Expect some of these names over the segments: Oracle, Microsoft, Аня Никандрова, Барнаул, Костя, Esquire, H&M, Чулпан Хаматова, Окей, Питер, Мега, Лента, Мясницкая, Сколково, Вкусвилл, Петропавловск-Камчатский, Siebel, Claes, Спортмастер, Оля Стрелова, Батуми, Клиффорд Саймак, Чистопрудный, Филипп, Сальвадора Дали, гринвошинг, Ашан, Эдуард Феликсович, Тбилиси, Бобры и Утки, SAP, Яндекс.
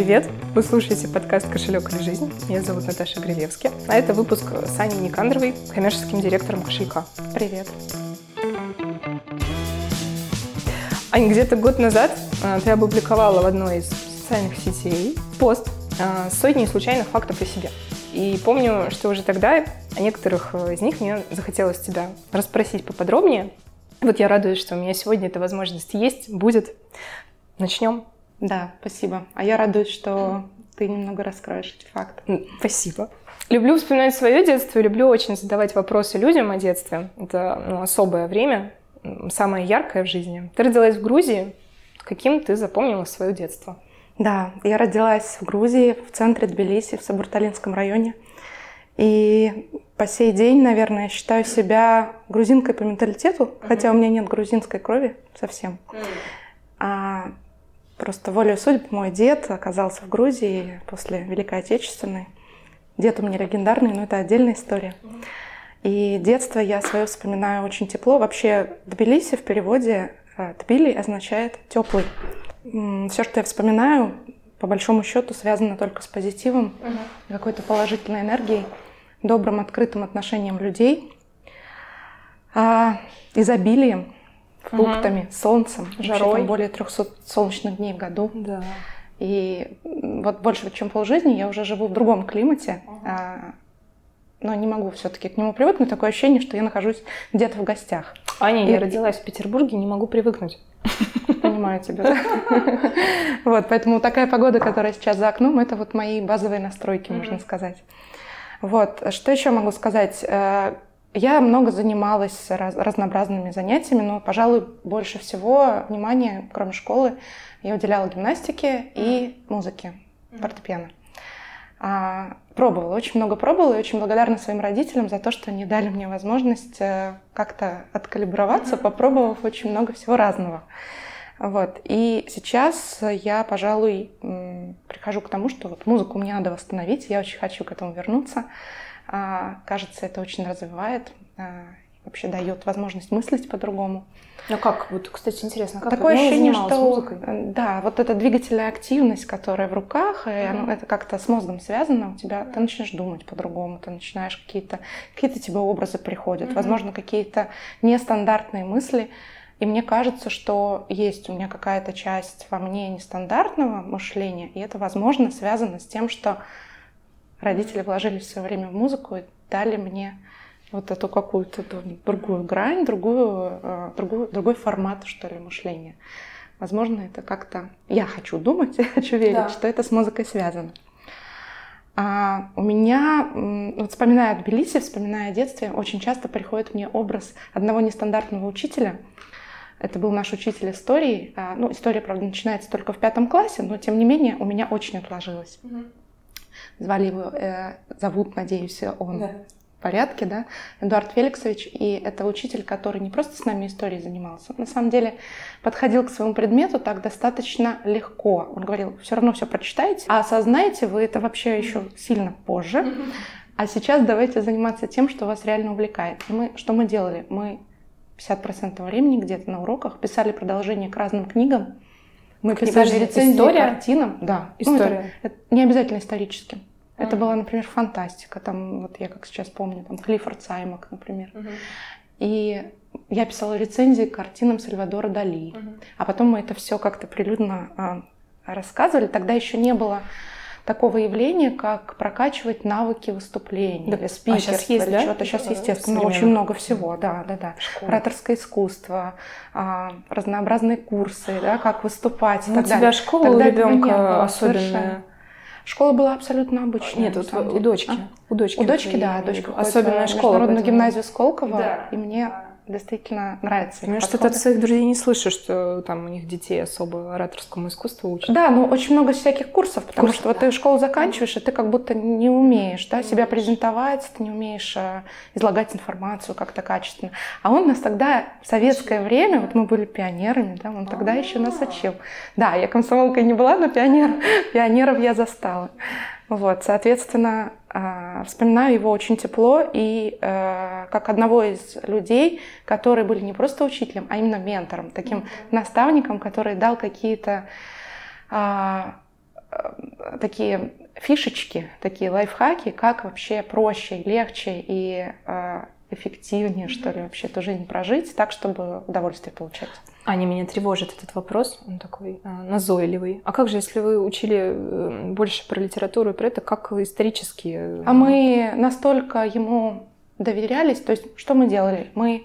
Привет! Вы слушаете подкаст «Кошелек или жизнь». Меня зовут Наташа Грилевски. А это выпуск с Аней Никандровой, коммерческим директором «Кошелька». Привет! Аня, где-то год назад ты опубликовала в одной из социальных сетей пост «Сотни случайных фактов о себе». И помню, что уже тогда о некоторых из них мне захотелось тебя расспросить поподробнее. Вот я радуюсь, что у меня сегодня эта возможность есть, будет. Начнем. Да, спасибо. А я радуюсь, что ты немного раскроешь эти факты. Спасибо. Люблю вспоминать свое детство, люблю очень задавать вопросы людям о детстве. Это особое время, самое яркое в жизни. Ты родилась в Грузии. Каким ты запомнила свое детство? Да, я родилась в Грузии, в центре Тбилиси, в Сабурталинском районе. И по сей день, наверное, считаю себя грузинкой по менталитету, хотя у меня нет грузинской крови совсем. Просто волею судеб мой дед оказался в Грузии после Великой Отечественной. Дед у меня легендарный, но это отдельная история. И детство я свое вспоминаю очень тепло. Вообще Тбилиси в переводе «тбили» означает «теплый». Все, что я вспоминаю, по большому счету, связано только с позитивом, какой-то положительной энергией, добрым, открытым отношением людей, изобилием. Фруктами, солнцем, жарой. Более 300 солнечных дней в году. Да. И вот больше, чем полжизни, я уже живу в другом климате, но не могу все-таки к нему привыкнуть. Такое ощущение, что я нахожусь где-то в гостях. Аня, я родилась в Петербурге, не могу привыкнуть. Понимаю тебя. Вот, поэтому такая погода, которая сейчас за окном, это вот мои базовые настройки, можно сказать. Вот, что еще могу сказать? Я много занималась разнообразными занятиями, но, пожалуй, больше всего внимания, кроме школы, я уделяла гимнастике и музыке, фортепиано. Очень много пробовала, и очень благодарна своим родителям за то, что они дали мне возможность как-то откалиброваться, попробовав очень много всего разного. Вот. И сейчас я, пожалуй, прихожу к тому, что вот музыку мне надо восстановить, я очень хочу к этому вернуться. Кажется, это очень развивает, вообще дает возможность мыслить по-другому. Ну как, вот, кстати, интересно, как такое ощущение, что да, вот эта двигательная активность, которая в руках, и оно, это как-то с мозгом связано, у тебя ты начинаешь думать по-другому, ты начинаешь какие-то тебе образы приходят, возможно, какие-то нестандартные мысли. И мне кажется, что есть у меня какая-то часть во мне нестандартного мышления, и это, возможно, связано с тем, что родители вложились все время в музыку и дали мне вот эту какую-то другую грань, другой формат, что ли, мышления. Возможно, это как-то... Я хочу думать, я хочу верить, что это с музыкой связано. У меня, вот вспоминая Тбилиси, вспоминая детство, очень часто приходит мне образ одного нестандартного учителя. Это был наш учитель истории. История, правда, начинается только в 5 классе, но, тем не менее, у меня очень отложилось. Звали его, зовут, надеюсь, он в порядке, да, Эдуард Феликсович. И это учитель, который не просто с нами историей занимался, на самом деле подходил к своему предмету так достаточно легко. Он говорил, все равно все прочитаете, а осознаете вы это вообще еще сильно позже. А сейчас давайте заниматься тем, что вас реально увлекает. И что мы делали? Мы 50% времени где-то на уроках писали продолжение к разным книгам. Мы писали рецензии по картинам. Да, история. Это не обязательно историческим. Это была, например, фантастика. Там, вот я как сейчас помню, там Клиффорд Саймак, например. И я писала рецензии к картинам Сальвадора Дали. А потом мы это все как-то прилюдно рассказывали. Тогда еще не было такого явления, как прокачивать навыки выступления, или спикерства, или чего-то. Сейчас, естественно, очень много всего. Да. Ораторское искусство, разнообразные курсы, да, как выступать. У тебя школа у ребенка особенная? Школа была абсолютно обычная. Нет, вот у дочки. У дочки, да. Дочка особенная школа. Международную гимназию Сколково, и мне действительно нравится. Потому что ты от своих друзей не слышишь, что там у них детей особо ораторскому искусству учат. Да, но очень много всяких курсов, потому что вот ты школу заканчиваешь, и ты как будто не умеешь себя презентовать, ты не умеешь излагать информацию как-то качественно. А он нас тогда, в советское время, вот мы были пионерами, да, он тогда еще нас учил. Да, я комсомолкой не была, но пионеров я застала. Вот, соответственно, вспоминаю его очень тепло и как одного из людей, которые были не просто учителем, а именно ментором, таким наставником, который дал какие-то такие фишечки, такие лайфхаки, как вообще проще, легче и эффективнее, что ли, вообще эту жизнь прожить так, чтобы удовольствие получать. Аня, меня тревожит этот вопрос, он такой назойливый. А как же, если вы учили больше про литературу и про это, как исторически? А мы настолько ему доверялись, то есть что мы делали? Мы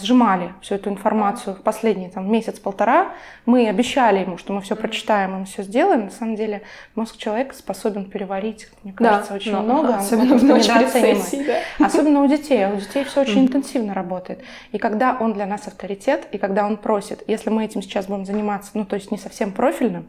сжимали всю эту информацию в последний месяц-полтора. Мы обещали ему, что мы все прочитаем, мы все сделаем. На самом деле мозг человека способен переварить, мне кажется, очень много. Особенно в ночь рецессии. Да. Особенно у детей. У детей все очень интенсивно работает. И когда он для нас авторитет, и когда он просит, если мы этим сейчас будем заниматься, ну то есть не совсем профильным,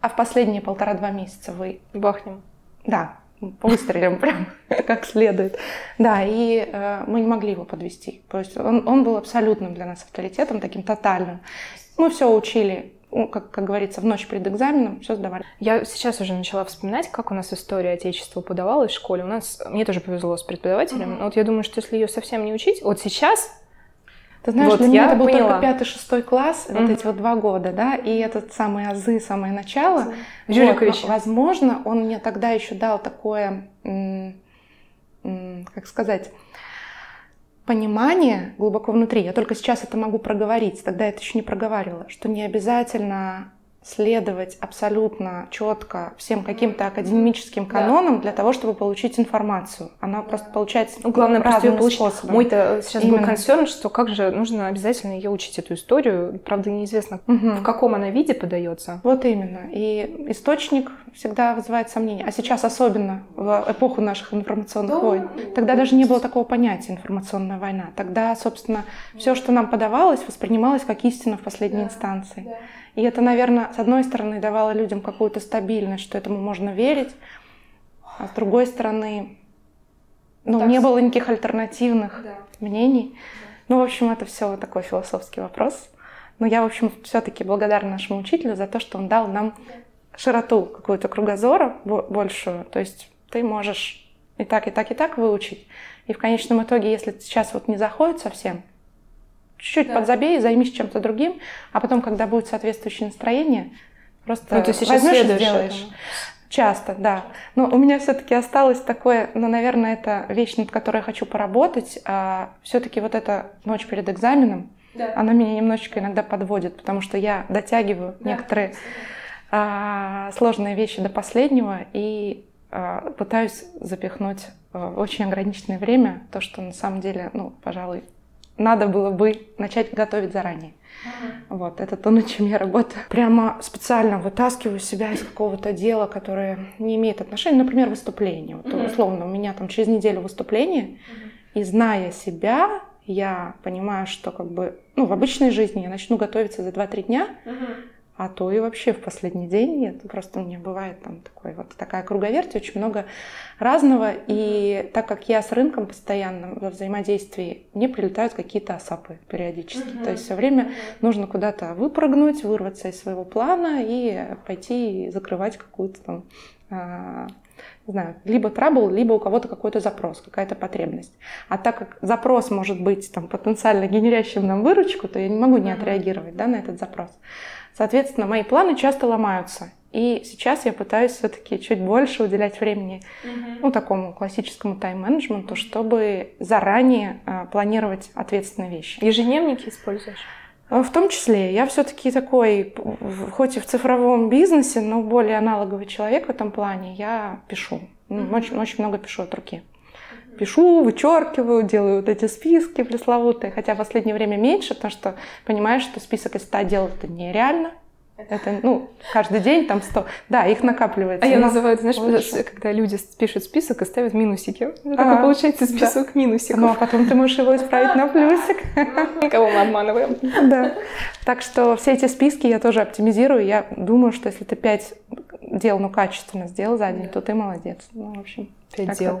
а в последние 1,5-2 месяца вы... Бахнем. Да. Выстрелим прям как следует. Да, и мы не могли его подвести. То есть он был абсолютным для нас авторитетом, таким тотальным. Мы все учили, как говорится, в ночь перед экзаменом, все сдавали. Я сейчас уже начала вспоминать, как у нас история Отечества подавалась в школе. У нас, мне тоже повезло с преподавателем, но вот я думаю, что если ее совсем не учить, вот сейчас... Ты знаешь, вот для меня это был только 5-6 класс, вот эти 2 года, да, и этот самый азы, самое начало. Вот, возможно, он мне тогда еще дал такое, как сказать, понимание глубоко внутри. Я только сейчас это могу проговорить, тогда я это еще не проговаривала, что не обязательно следовать абсолютно четко всем каким-то академическим канонам для того, чтобы получить информацию. Она просто получается разным способом. Мой-то сейчас был консерн, что как же нужно обязательно ее учить, эту историю. Правда, неизвестно, в каком она виде подается. Вот именно. И источник всегда вызывает сомнения. А сейчас особенно в эпоху наших информационных войн. Тогда даже не было такого понятия информационная война. Тогда, собственно, все, что нам подавалось, воспринималось как истина в последней инстанции. И это, наверное, с одной стороны, давало людям какую-то стабильность, что этому можно верить, а с другой стороны, не было никаких альтернативных мнений. Ну, в общем, это все вот такой философский вопрос. Но я, в общем, все-таки благодарна нашему учителю за то, что он дал нам широту какую-то кругозора большую. То есть ты можешь и так, и так, и так выучить. И в конечном итоге, если сейчас вот не заходит совсем, чуть-чуть подзабей, займись чем-то другим, а потом, когда будет соответствующее настроение, просто возьмешь и сделаешь. Этому. Часто, да. Но у меня все-таки осталось такое, наверное, это вещь, над которой я хочу поработать. А все-таки вот эта ночь перед экзаменом, она меня немножечко иногда подводит, потому что я дотягиваю некоторые сложные вещи до последнего и пытаюсь запихнуть в очень ограниченное время то, что на самом деле, пожалуй, надо было бы начать готовить заранее. Вот, это то, над чем я работаю. Прямо специально вытаскиваю себя из какого-то дела, которое не имеет отношения. Например, выступление. Вот, условно, у меня там через неделю выступление. И зная себя, я понимаю, что как бы... в обычной жизни я начну готовиться за 2-3 дня. А то и вообще в последний день. Это просто у меня бывает там такая круговерть, очень много разного. И так как я с рынком постоянно во взаимодействии, мне прилетают какие-то асапы периодически. То есть все время нужно куда-то выпрыгнуть, вырваться из своего плана и пойти закрывать какую-то либо трабл, либо у кого-то какой-то запрос, какая-то потребность. А так как запрос может быть потенциально генерящим нам выручку, то я не могу не отреагировать на этот запрос. Соответственно, мои планы часто ломаются. И сейчас я пытаюсь все-таки чуть больше уделять времени такому классическому тайм-менеджменту, чтобы заранее планировать ответственные вещи. Ежедневники используешь? В том числе. Я все-таки такой, хоть и в цифровом бизнесе, но более аналоговый человек в этом плане. Я пишу. Очень, очень много пишу от руки. Пишу, вычеркиваю, делаю вот эти списки пресловутые. Хотя в последнее время меньше, потому что понимаешь, что список из 100 дел это нереально. Это, каждый день 100. Да, их накапливается. А я называю, когда люди пишут список и ставят минусики. Такой получается список минусиков. А потом ты можешь его исправить на плюсик. Никого мы обманываем. Да. Так что все эти списки я тоже оптимизирую. Я думаю, что если ты 5 дел, качественно сделал за день, то ты молодец. В общем, 5 дел.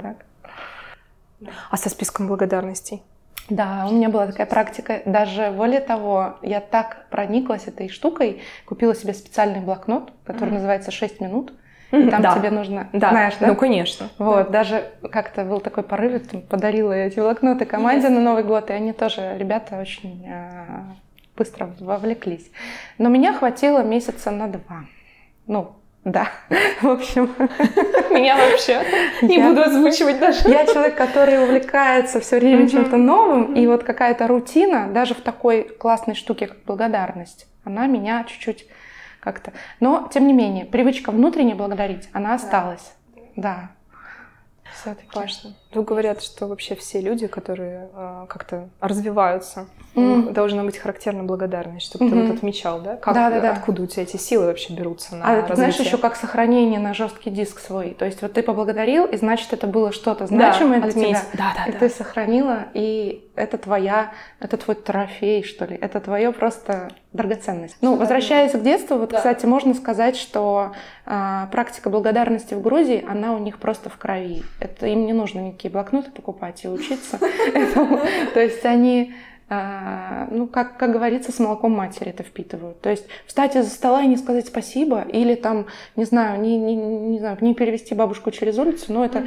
А со списком благодарностей? Да, у меня была такая практика. Даже более того, я так прониклась этой штукой, купила себе специальный блокнот, который называется «6 минут». И там тебе нужно... Да. Знаешь, да? Ну, конечно. Вот, даже как-то был такой порыв, подарила эти блокноты команде на Новый год, и они тоже, ребята, очень быстро вовлеклись. Но меня хватило месяца на 2. Ну, да, в общем. Меня вообще не буду озвучивать даже. Я человек, который увлекается все время чем-то новым, и вот какая-то рутина, даже в такой классной штуке, как благодарность, она меня чуть-чуть как-то... Но, тем не менее, привычка внутренне благодарить, она осталась. Да. Все-таки. Классно. Ну, говорят, что вообще все люди, которые как-то развиваются, должна быть характерна благодарность, чтобы ты вот отмечал, да? Как, откуда у тебя эти силы вообще берутся на развитие? А знаешь, еще как сохранение на жесткий диск свой. То есть вот ты поблагодарил, и значит, это было что-то значимое для тебя. Да. И ты сохранила, и это твоя, это твой трофей, что ли. Это твое просто драгоценность. Ну, возвращаясь к детству, вот, кстати, можно сказать, что практика благодарности в Грузии, она у них просто в крови. Это им не нужно никакие блокноты покупать и учиться. То есть они, ну, как говорится, с молоком матери это впитывают. То есть встать из-за стола и не сказать спасибо, или там, не знаю, не перевести бабушку через улицу, но это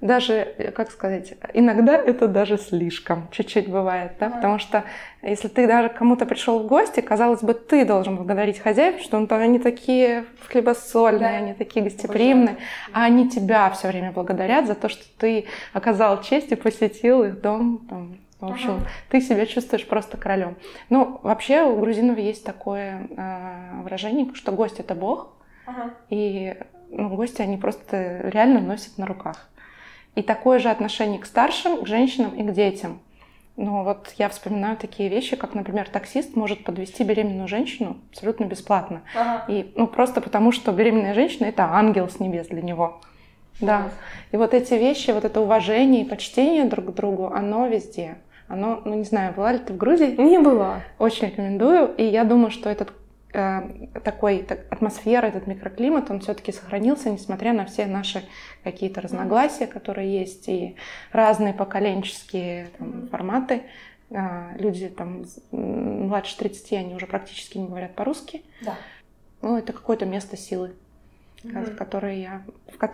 даже, как сказать, иногда это даже слишком чуть-чуть бывает, да, потому что если ты даже кому-то пришел в гости, казалось бы, ты должен благодарить хозяев, что они такие хлебосольные, они такие гостеприимные, а они тебя все время благодарят за то, что ты оказал честь и посетил их дом, там. В общем, ты себя чувствуешь просто королем. Ну, вообще у грузинов есть такое выражение, что гость — это бог, и гости они просто реально носят на руках. И такое же отношение к старшим, к женщинам и к детям. Ну, вот я вспоминаю такие вещи, как, например, таксист может подвезти беременную женщину абсолютно бесплатно. И, ну, просто потому, что беременная женщина — это ангел с небес для него. Да. И вот эти вещи, вот это уважение и почтение друг к другу, оно везде. Оно, ну, не знаю, была ли ты в Грузии? Не была. Очень рекомендую. И я думаю, что этот атмосфера, этот микроклимат, он все-таки сохранился, несмотря на все наши какие-то разногласия, которые есть, и разные поколенческие там, форматы. Люди там младше 30, они уже практически не говорят по-русски. Да. Ну, это какое-то место силы, от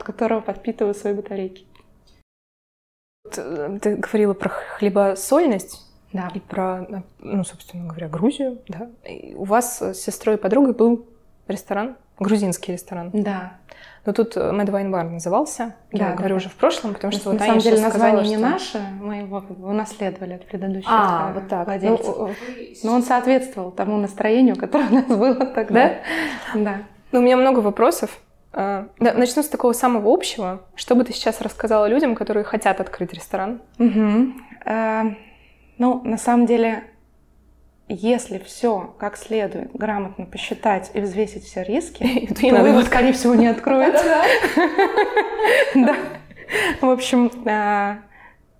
которого подпитываю свои батарейки. Ты говорила про хлебосольность. Да. И про, ну, собственно говоря, Грузию, да. И у вас с сестрой и подругой был ресторан, грузинский ресторан. Да. Но тут Mad Wine Bar назывался. Да, я говорю уже в прошлом, потому что... На самом деле название не наше, мы его унаследовали от предыдущего владельца. Но он соответствовал тому настроению, которое у нас было тогда. Да? Да. Ну, у меня много вопросов. Начну с такого самого общего. Что бы ты сейчас рассказала людям, которые хотят открыть ресторан? Ну, на самом деле, если все как следует грамотно посчитать и взвесить все риски, то вы его, скорее всего, не откроете. Да. В общем,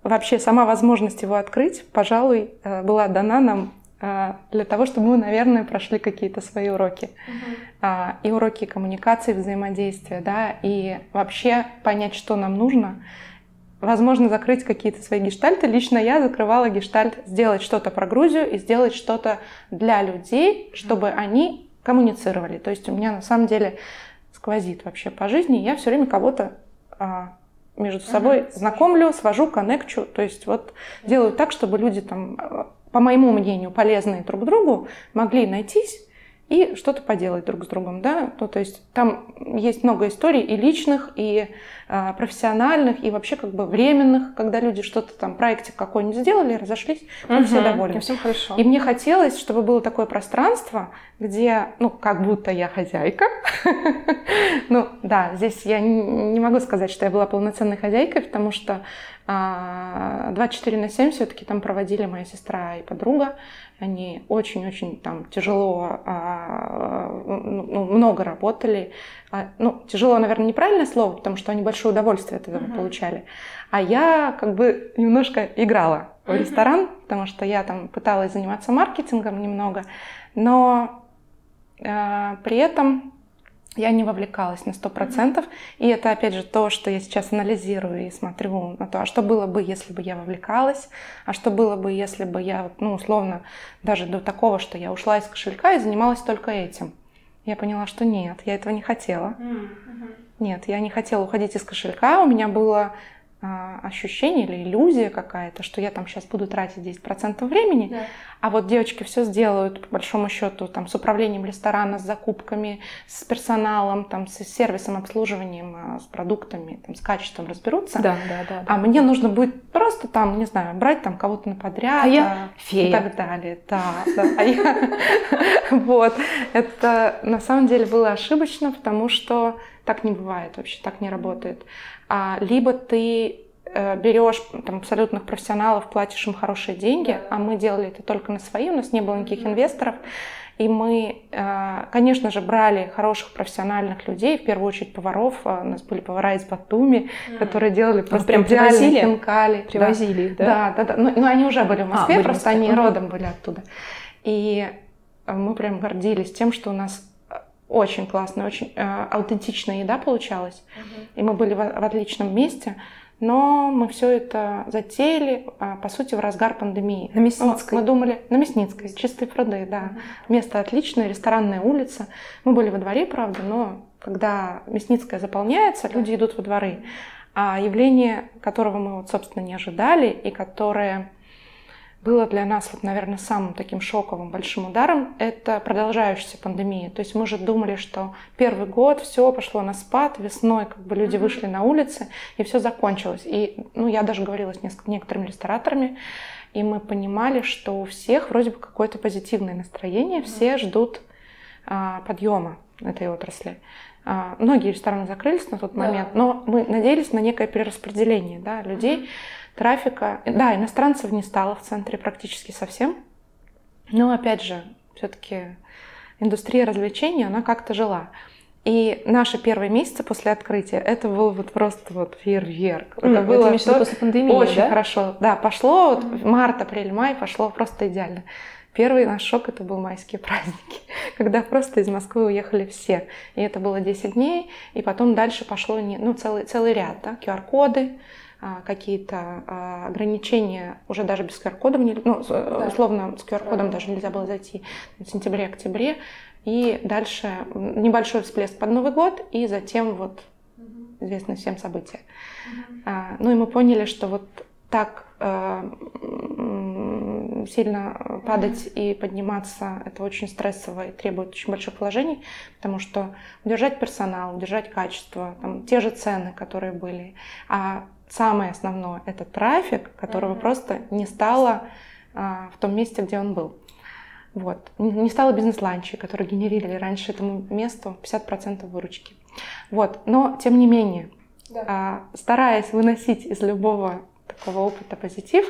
вообще сама возможность его открыть, пожалуй, была дана нам для того, чтобы мы, наверное, прошли какие-то свои уроки. И уроки коммуникации, взаимодействия, да, и вообще понять, что нам нужно. Возможно, закрыть какие-то свои гештальты. Лично я закрывала гештальт сделать что-то про Грузию и сделать что-то для людей, чтобы они коммуницировали. То есть у меня на самом деле сквозит вообще по жизни. Я все время кого-то между собой знакомлю, свожу, коннекчу. То есть вот делаю так, чтобы люди, там, по моему мнению, полезные друг другу, могли найтись и что-то поделать друг с другом, да, ну, то есть там есть много историй и личных, и профессиональных, и вообще как бы временных, когда люди что-то там, проектик какой-нибудь сделали, разошлись, все довольны. Всем хорошо. И мне хотелось, чтобы было такое пространство, где, ну, как будто я хозяйка, ну, да, здесь я не могу сказать, что я была полноценной хозяйкой, потому что 24/7 все-таки там проводили моя сестра и подруга. Они очень-очень там тяжело, ну, много работали. Ну, тяжело, наверное, неправильное слово, потому что они большое удовольствие от этого получали. А я как бы немножко играла в ресторан, потому что я там пыталась заниматься маркетингом немного, но при этом... Я не вовлекалась на 100%, и это, опять же, то, что я сейчас анализирую и смотрю на то, а что было бы, если бы я вовлекалась, а что было бы, если бы я, ну, условно, даже до такого, что я ушла из кошелька и занималась только этим. Я поняла, что нет, я этого не хотела. Нет, я не хотела уходить из кошелька, у меня было ощущение или иллюзия какая-то, что я там сейчас буду тратить 10% времени, А вот девочки все сделают, по большому счету, там, с управлением ресторана, с закупками, с персоналом, там, с сервисом, обслуживанием, с продуктами, там, с качеством разберутся. Да. А мне нужно будет просто, там, не знаю, брать там, кого-то на подряд. А я фея. И так далее. Да. А я... Вот. Это, на самом деле, было ошибочно, потому что так не бывает вообще, так не работает. Либо ты... берешь там, абсолютных профессионалов, платишь им хорошие деньги, а мы делали это только на свои, у нас не было никаких инвесторов, и мы, конечно же, брали хороших профессиональных людей, в первую очередь поваров, у нас были повара из Батуми, которые делали просто прям идеальные хинкали. Привозили их, да? Но они уже были в Москве, просто они родом были оттуда. И мы прям гордились тем, что у нас очень классная, очень аутентичная еда получалась, и мы были в отличном месте. Но мы все это затеяли, по сути, в разгар пандемии. На Мясницкой. Мы думали, на Мясницкой, Чистопрудный, да. Место отличное, ресторанная улица. Мы были во дворе, правда, но когда Мясницкая заполняется, люди идут во дворы. А явление, которого мы, вот, собственно, не ожидали, и которое было для нас, вот, наверное, самым таким шоковым большим ударом, это продолжающаяся пандемия. То есть мы же думали, что первый год все пошло на спад, весной как бы люди вышли на улицы, и все закончилось. И, ну, я даже говорила с некоторыми рестораторами, и мы понимали, что у всех вроде бы какое-то позитивное настроение, все ждут подъема этой отрасли. Многие рестораны закрылись на тот момент, но мы надеялись на некое перераспределение, да, людей, трафика. Да, иностранцев не стало в центре практически совсем. Но, опять же, все-таки индустрия развлечений, она как-то жила. И наши первые месяцы после открытия, это был вот просто вот фейерверк. Это было после пандемии, очень хорошо. Да, пошло вот март, апрель, май, пошло просто идеально. Первый наш шок — это был майские праздники, когда просто из Москвы уехали все. И это было 10 дней, и потом дальше пошло целый ряд, да, QR-коды, какие-то ограничения, уже даже без QR-кода, условно с QR-кодом даже нельзя было зайти в сентябре-октябре, и дальше небольшой всплеск под Новый год, и затем вот известное всем событие. Ну и мы поняли, что вот так сильно падать и подниматься, это очень стрессово и требует очень больших вложений, потому что удержать персонал, удержать качество, там, те же цены, которые были, а самое основное — это трафик, которого просто не стало в том месте, где он был. Вот. Не стало бизнес-ланчей, которые генерировали раньше этому месту 50% выручки. Вот. Но, тем не менее, стараясь выносить из любого такого опыта позитив,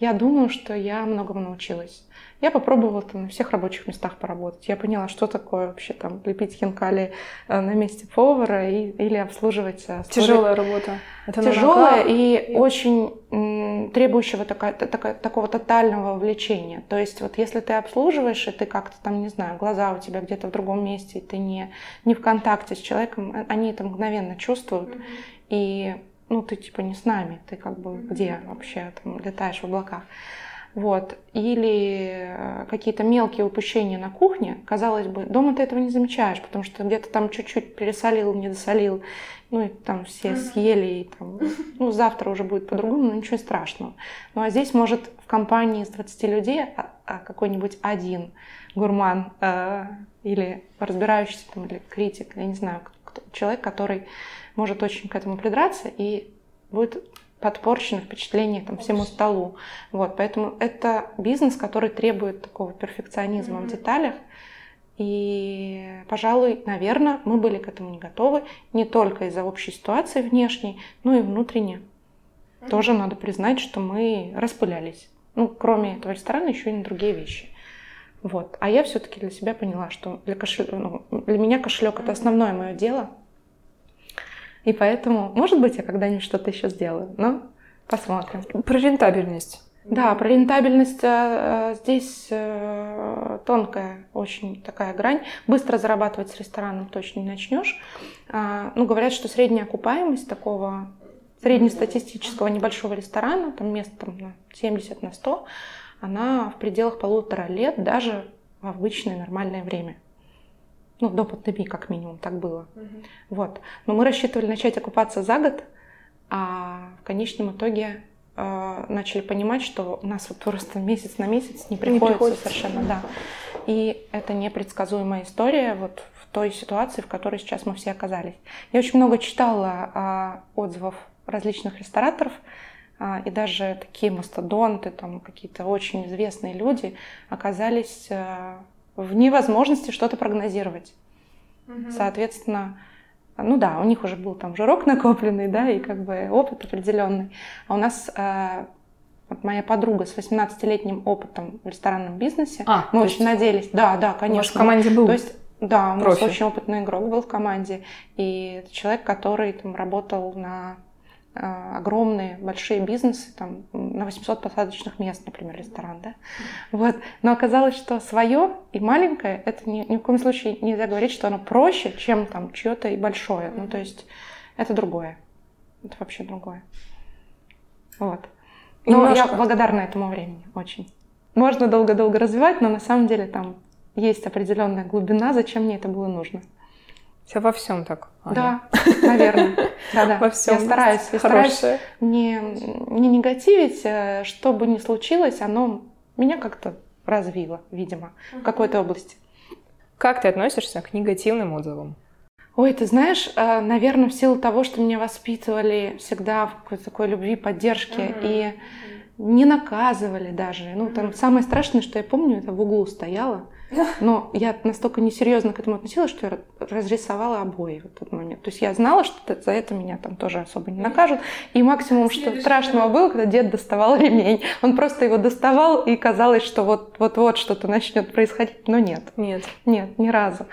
я думаю, что я многому научилась. Я попробовала там на всех рабочих местах поработать. Я поняла, что такое вообще там лепить хинкали на месте повара или обслуживать столик. Тяжелая работа. Это тяжелая и очень требующего такого тотального вовлечения. То есть вот если ты обслуживаешь, и ты как-то там, не знаю, глаза у тебя где-то в другом месте, и ты не в контакте с человеком, они это мгновенно чувствуют. И... ну, ты типа не с нами, ты как бы где вообще, там, летаешь в облаках. Вот. Или какие-то мелкие упущения на кухне, казалось бы, дома ты этого не замечаешь, потому что где-то там чуть-чуть пересолил, недосолил, ну, и там все съели, и там, ну, завтра уже будет по-другому, но ничего страшного. Ну, а здесь, может, в компании из 20 людей какой-нибудь один гурман или разбирающийся, там, или критик, я не знаю, человек, который может очень к этому придраться и будет подпорчено впечатление там, всему столу. Вот, поэтому это бизнес, который требует такого перфекционизма в деталях. И, пожалуй, наверное, мы были к этому не готовы. Не только из-за общей ситуации внешней, но и внутренне. Тоже надо признать, что мы распылялись. Ну, кроме этого ресторана, еще и на другие вещи. Вот. А я все-таки для себя поняла, что для меня кошелек — это основное мое дело. И поэтому, может быть, я когда-нибудь что-то еще сделаю, но посмотрим. Про рентабельность. Да, про рентабельность здесь тонкая очень такая грань. Быстро зарабатывать с рестораном точно не начнешь. Ну, говорят, что средняя окупаемость такого среднестатистического небольшого ресторана, там место там, на 70, на 100, она в пределах 1,5 лет даже в обычное нормальное время. Ну, до пандемии, как минимум, так было. Вот. Но мы рассчитывали начать окупаться за год, а в конечном итоге начали понимать, что у нас вот просто месяц на месяц не приходится совершенно, да. И это непредсказуемая история вот в той ситуации, в которой сейчас мы все оказались. Я очень много читала отзывов различных рестораторов, и даже такие мастодонты, там какие-то очень известные люди оказались в невозможности что-то прогнозировать. Угу. Соответственно, ну да, у них уже был там жирок накопленный, да, и как бы опыт определенный. А у нас вот моя подруга с 18-летним опытом в ресторанном бизнесе, мы очень надеялись. Да, да, конечно. У вас в команде был? То есть, да, у нас очень опытный игрок был в команде. И это человек, который там работал на огромные, большие бизнесы, там, на 800 посадочных мест, например, ресторан, да, вот, но оказалось, что свое и маленькое, это ни в коем случае нельзя говорить, что оно проще, чем там чье-то и большое, ну, то есть, это другое, это вообще другое, вот, но я благодарна этому времени, очень. Можно долго-долго развивать, но на самом деле там есть определенная глубина, зачем мне это было нужно. Тебя во всем так. Аня. Да, наверное. Да-да. Во всем. Я стараюсь не негативить, что бы ни случилось, оно меня как-то развило, видимо, в какой-то области. Как ты относишься к негативным отзывам? Ой, ты знаешь, наверное, в силу того, что меня воспитывали всегда в какой-то такой любви, поддержке и не наказывали даже. Ну, там самое страшное, что я помню, это в углу стояла. Но я настолько несерьезно к этому относилась, что я разрисовала обои в этот момент. То есть я знала, что за это меня там тоже особо не накажут. И максимум, что страшного было, когда дед доставал ремень. Он просто его доставал, и казалось, что вот-вот что-то начнет происходить. Но нет. Нет, ни разу.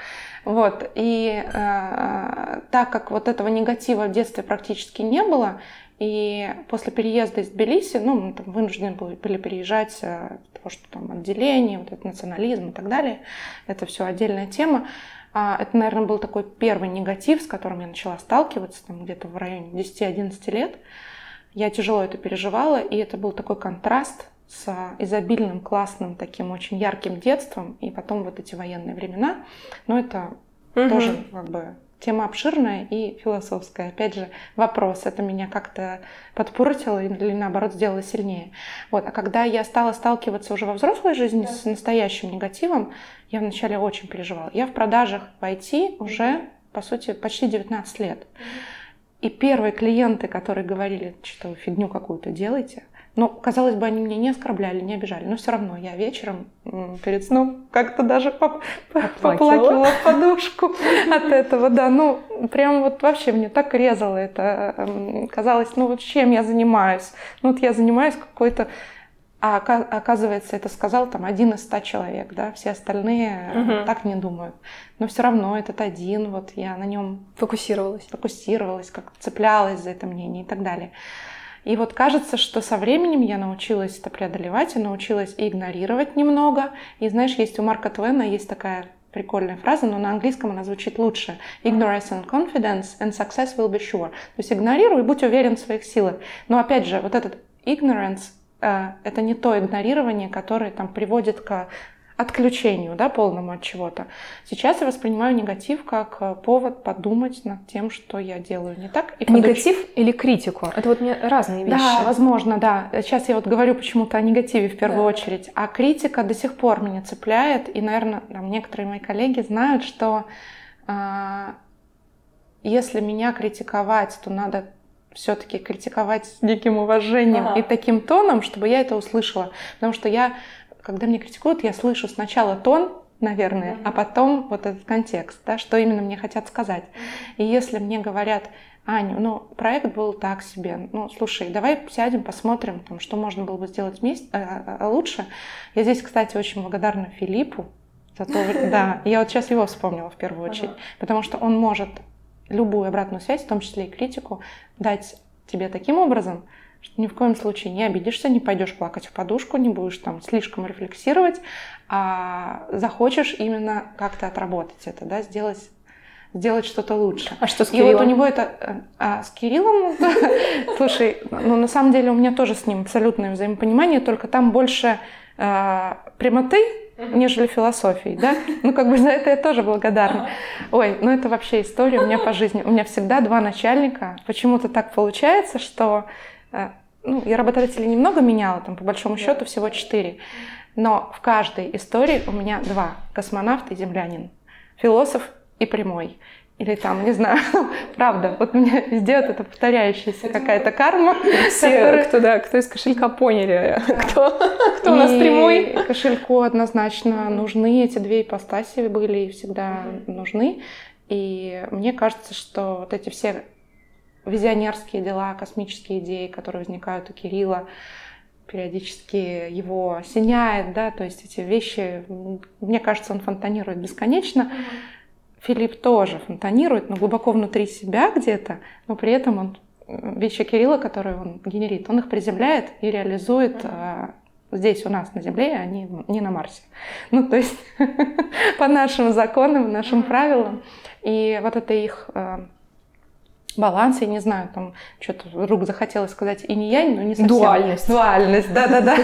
Вот. И так как вот этого негатива в детстве практически не было, и после переезда из Тбилиси, ну, мы там вынуждены были переезжать, потому что там отделение, вот этот национализм и так далее, это все отдельная тема. Это, наверное, был такой первый негатив, с которым я начала сталкиваться, там, где-то в районе 10-11 лет. Я тяжело это переживала, и это был такой контраст с изобильным, классным, таким очень ярким детством, и потом вот эти военные времена. Но это тоже как бы... Тема обширная и философская. Опять же, вопрос, это меня как-то подпортило или, наоборот, сделало сильнее. Вот. А когда я стала сталкиваться уже во взрослой жизни с настоящим негативом, я вначале очень переживала. Я в продажах в IT уже, по сути, почти 19 лет. И первые клиенты, которые говорили, что вы фигню какую-то делаете, ну, казалось бы, они меня не оскорбляли, не обижали, но все равно я вечером перед сном как-то даже поплакивала в подушку от этого, да, ну, прям вот вообще мне так резало это, казалось, ну, вот чем я занимаюсь, ну, вот я занимаюсь какой-то, а оказывается, это сказал там 1 из 100 человек, да, все остальные так не думают, но все равно этот один, вот я на нем фокусировалась, как цеплялась за это мнение и так далее. И вот кажется, что со временем я научилась это преодолевать, и научилась игнорировать немного. И знаешь, есть у Марка Твена есть такая прикольная фраза, но на английском она звучит лучше. Ignorance and confidence and success will be sure. То есть игнорируй и будь уверен в своих силах. Но опять же, вот этот ignorance это не то игнорирование, которое там приводит к отключению, да, полному от чего-то. Сейчас я воспринимаю негатив как повод подумать над тем, что я делаю не так. И негатив или критику? Это вот мне разные вещи. Да, возможно, да. Сейчас я вот говорю почему-то о негативе в первую очередь. А критика до сих пор меня цепляет. И, наверное, там некоторые мои коллеги знают, что если меня критиковать, то надо все-таки критиковать с неким уважением и таким тоном, чтобы я это услышала. Потому что когда меня критикуют, я слышу сначала тон, наверное, а потом вот этот контекст, да, что именно мне хотят сказать. И если мне говорят: Аня, ну, проект был так себе, ну, слушай, давай сядем, посмотрим, там, что можно было бы сделать лучше. Я здесь, кстати, очень благодарна Филиппу. Да, я вот сейчас его вспомнила в первую очередь, потому что он может любую обратную связь, в том числе и критику, дать тебе таким образом, что ни в коем случае не обидишься, не пойдешь плакать в подушку, не будешь там слишком рефлексировать, а захочешь именно как-то отработать это, да, сделать что-то лучше. А что с Кириллом? И вот у него это... А с Кириллом? Слушай, ну на самом деле у меня тоже с ним абсолютное взаимопонимание, только там больше прямоты, нежели философии, да? Ну, как бы за это я тоже благодарна. Ой, ну это вообще история у меня по жизни. У меня всегда 2 начальника. Почему-то так получается, что... ну, я работодателя немного меняла, там, по большому счету всего 4. Но в каждой истории у меня 2. Космонавт и землянин. Философ и прямой. Или там, не знаю, правда, вот у меня везде вот эта повторяющаяся какая-то карма. Все, которая... кто из кошелька поняли, да. кто у нас прямой. Кошельку однозначно нужны, эти 2 ипостаси были и всегда нужны. И мне кажется, что вот эти все визионерские дела, космические идеи, которые возникают у Кирилла, периодически его осеняет, да, то есть эти вещи, мне кажется, он фонтанирует бесконечно. Филипп тоже фонтанирует, но глубоко внутри себя где-то, но при этом он вещи Кирилла, которые он генерит, он их приземляет и реализует здесь у нас на Земле, а не на Марсе. Ну, то есть по нашим законам, нашим правилам. И вот это их баланс, я не знаю, там что-то вдруг захотелось сказать инь-янь, но не совсем. Дуальность, да-да-да.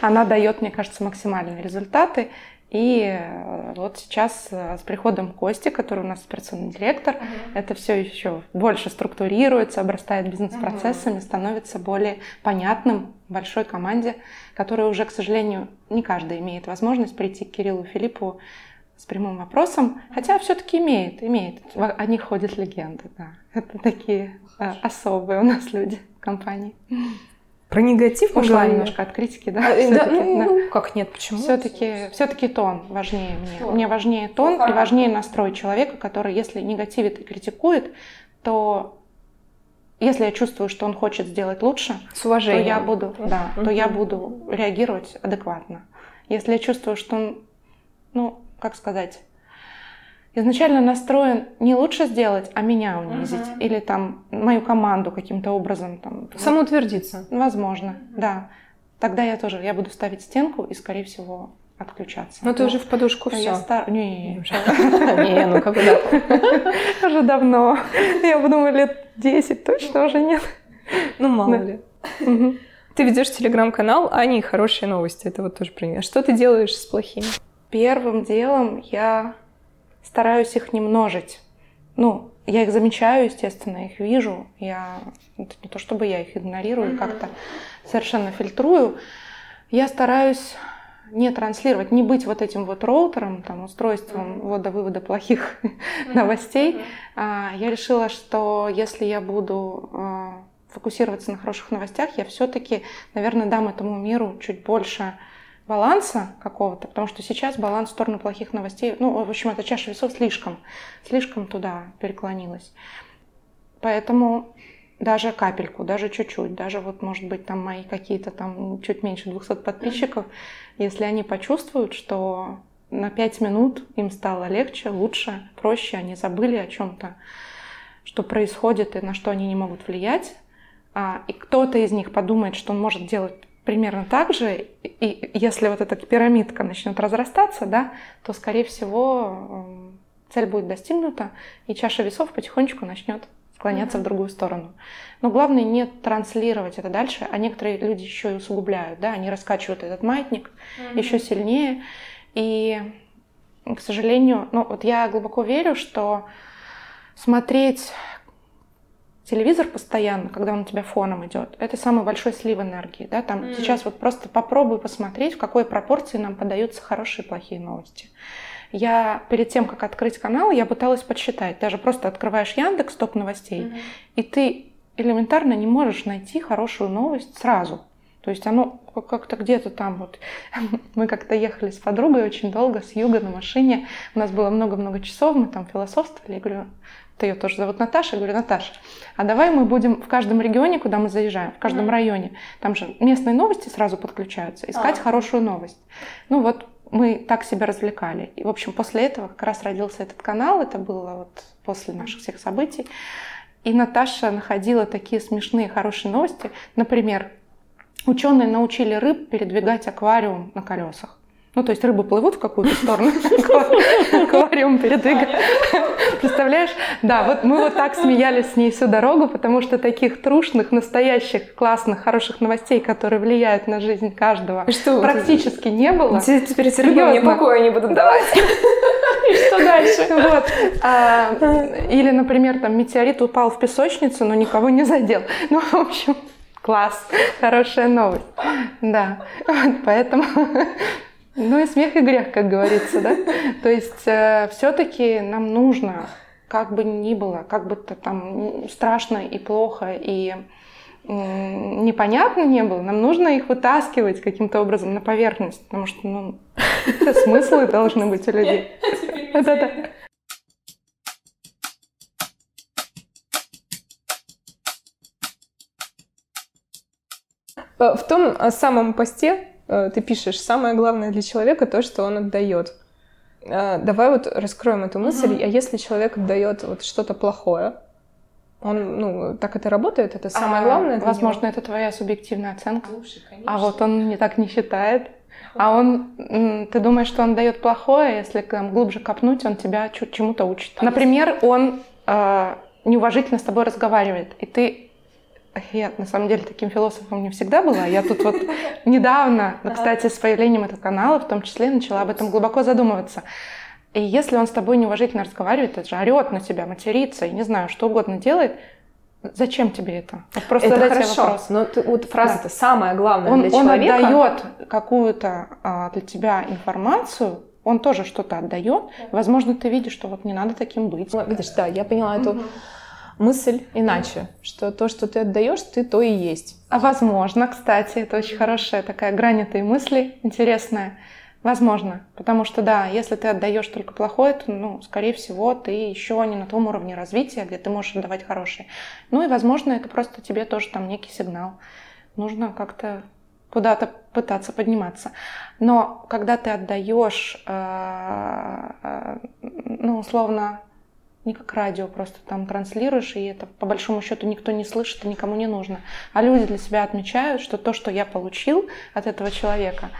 Она дает, мне кажется, максимальные результаты. И вот сейчас с приходом Кости, который у нас операционный директор, это все еще больше структурируется, обрастает бизнес-процессами, становится более понятным большой команде, которая уже, к сожалению, не каждый имеет возможность прийти к Кириллу и Филиппу с прямым вопросом, хотя все-таки имеет. О них ходят легенды, да. Это такие особые у нас люди в компании. Про негатив ушла немножко от критики, да? Как нет, почему? Все-таки тон важнее мне. Мне важнее тон и важнее настрой человека, который, если негативит и критикует, то если я чувствую, что он хочет сделать лучше, с уважением, то я буду реагировать адекватно. Если я чувствую, что он, изначально настроен не лучше сделать, а меня унизить. Или там мою команду каким-то образом. Самоутвердиться. Возможно, да. Тогда я буду ставить стенку и, скорее всего, отключаться. Но ты уже в подушку все. Когда? Уже давно. Я думаю, лет 10 точно уже нет. Мало ли. Ты ведешь телеграм-канал «Ани и хорошие новости». Это вот тоже пример. Что ты делаешь с плохими? Первым делом я... стараюсь их не множить. Я их замечаю, естественно, их вижу. Это не то чтобы я их игнорирую, как-то совершенно фильтрую. Я стараюсь не транслировать, не быть вот этим вот роутером, устройством ввода-вывода плохих новостей. Я решила, что если я буду фокусироваться на хороших новостях, я все-таки, наверное, дам этому миру чуть больше баланса какого-то, потому что сейчас баланс в сторону плохих новостей, эта чаша весов слишком туда переклонилась. Поэтому даже капельку, даже чуть-чуть, даже может быть, мои какие-то чуть меньше 200 подписчиков, если они почувствуют, что на 5 минут им стало легче, лучше, проще, они забыли о чем-то, что происходит и на что они не могут влиять, и кто-то из них подумает, что он может делать примерно так же, и если вот эта пирамидка начнет разрастаться, да, то, скорее всего, цель будет достигнута, и чаша весов потихонечку начнет склоняться в другую сторону. Но главное не транслировать это дальше, а некоторые люди еще и усугубляют, да, они раскачивают этот маятник еще сильнее. И, к сожалению, я глубоко верю, что смотреть телевизор постоянно, когда он у тебя фоном идет, это самый большой слив энергии. Да? Сейчас вот просто попробуй посмотреть, в какой пропорции нам подаются хорошие и плохие новости. Я перед тем, как открыть канал, я пыталась подсчитать. Даже просто открываешь Яндекс, топ новостей, и ты элементарно не можешь найти хорошую новость сразу. То есть оно как-то где-то там вот. Мы как-то ехали с подругой очень долго, с юга на машине. У нас было много-много часов, мы философствовали. Я говорю, ее тоже зовут Наташа. Я говорю, Наташа, а давай мы будем в каждом регионе, куда мы заезжаем, в каждом районе. Там же местные новости сразу подключаются. Искать хорошую новость. Мы так себя развлекали. И, в общем, после этого как раз родился этот канал. Это было после наших всех событий. И Наташа находила такие смешные, хорошие новости. Например, ученые научили рыб передвигать аквариум на колесах. То есть рыбы плывут в какую-то сторону, аквариум передвигают. Представляешь? Да, мы так смеялись с ней всю дорогу, потому что таких трушных, настоящих, классных, хороших новостей, которые влияют на жизнь каждого, практически не было. Теперь эти рыбы мне покоя не будут давать. И что дальше? Или, например, метеорит упал в песочницу, но никого не задел. В общем... Класс, хорошая новость. Да, вот поэтому... Ну и смех и грех, как говорится, да? То есть все-таки нам нужно, как бы ни было, как бы то там страшно и плохо, и непонятно не было, нам нужно их вытаскивать каким-то образом на поверхность, потому что, ну, смыслы должны быть у людей. В том самом посте ты пишешь: самое главное для человека то, что он отдает. Давай вот раскроем эту мысль. А если человек отдает вот что-то плохое, он, ну, так это работает, это самое главное для возможно, него? Это твоя субъективная оценка. Лучше, конечно. А вот он не так не считает. А он, ты думаешь, что он дает плохое, если там глубже копнуть, он тебя чему-то учит. Например, он неуважительно с тобой разговаривает, и ты... Я, на самом деле, таким философом не всегда была. Я тут вот недавно, кстати, с появлением этого канала, в том числе, начала об этом глубоко задумываться. И если он с тобой неуважительно разговаривает, это же орёт на тебя, матерится, и не знаю, что угодно делает, зачем тебе это? Вот просто это задать хорошо, себе вопрос. Но ты, вот фраза-то самое главное для человека. Он отдаёт какую-то для тебя информацию, он тоже что-то отдаёт. Возможно, ты видишь, что вот не надо таким быть. Ну, видишь, да, я поняла эту... мысль иначе, что то, что ты отдаешь, ты то и есть. А возможно, кстати, это очень хорошая такая грань этой мысли, интересная. Возможно, потому что, да, если ты отдаешь только плохое, то, ну, скорее всего, ты еще не на том уровне развития, где ты можешь отдавать хорошее. Ну и, возможно, это просто тебе тоже там некий сигнал. Нужно как-то куда-то пытаться подниматься. Но когда ты отдаешь, ну, условно, не как радио, просто там транслируешь, и это, по большому счету, никто не слышит и никому не нужно. А люди для себя отмечают, что то, что я получил от этого человека,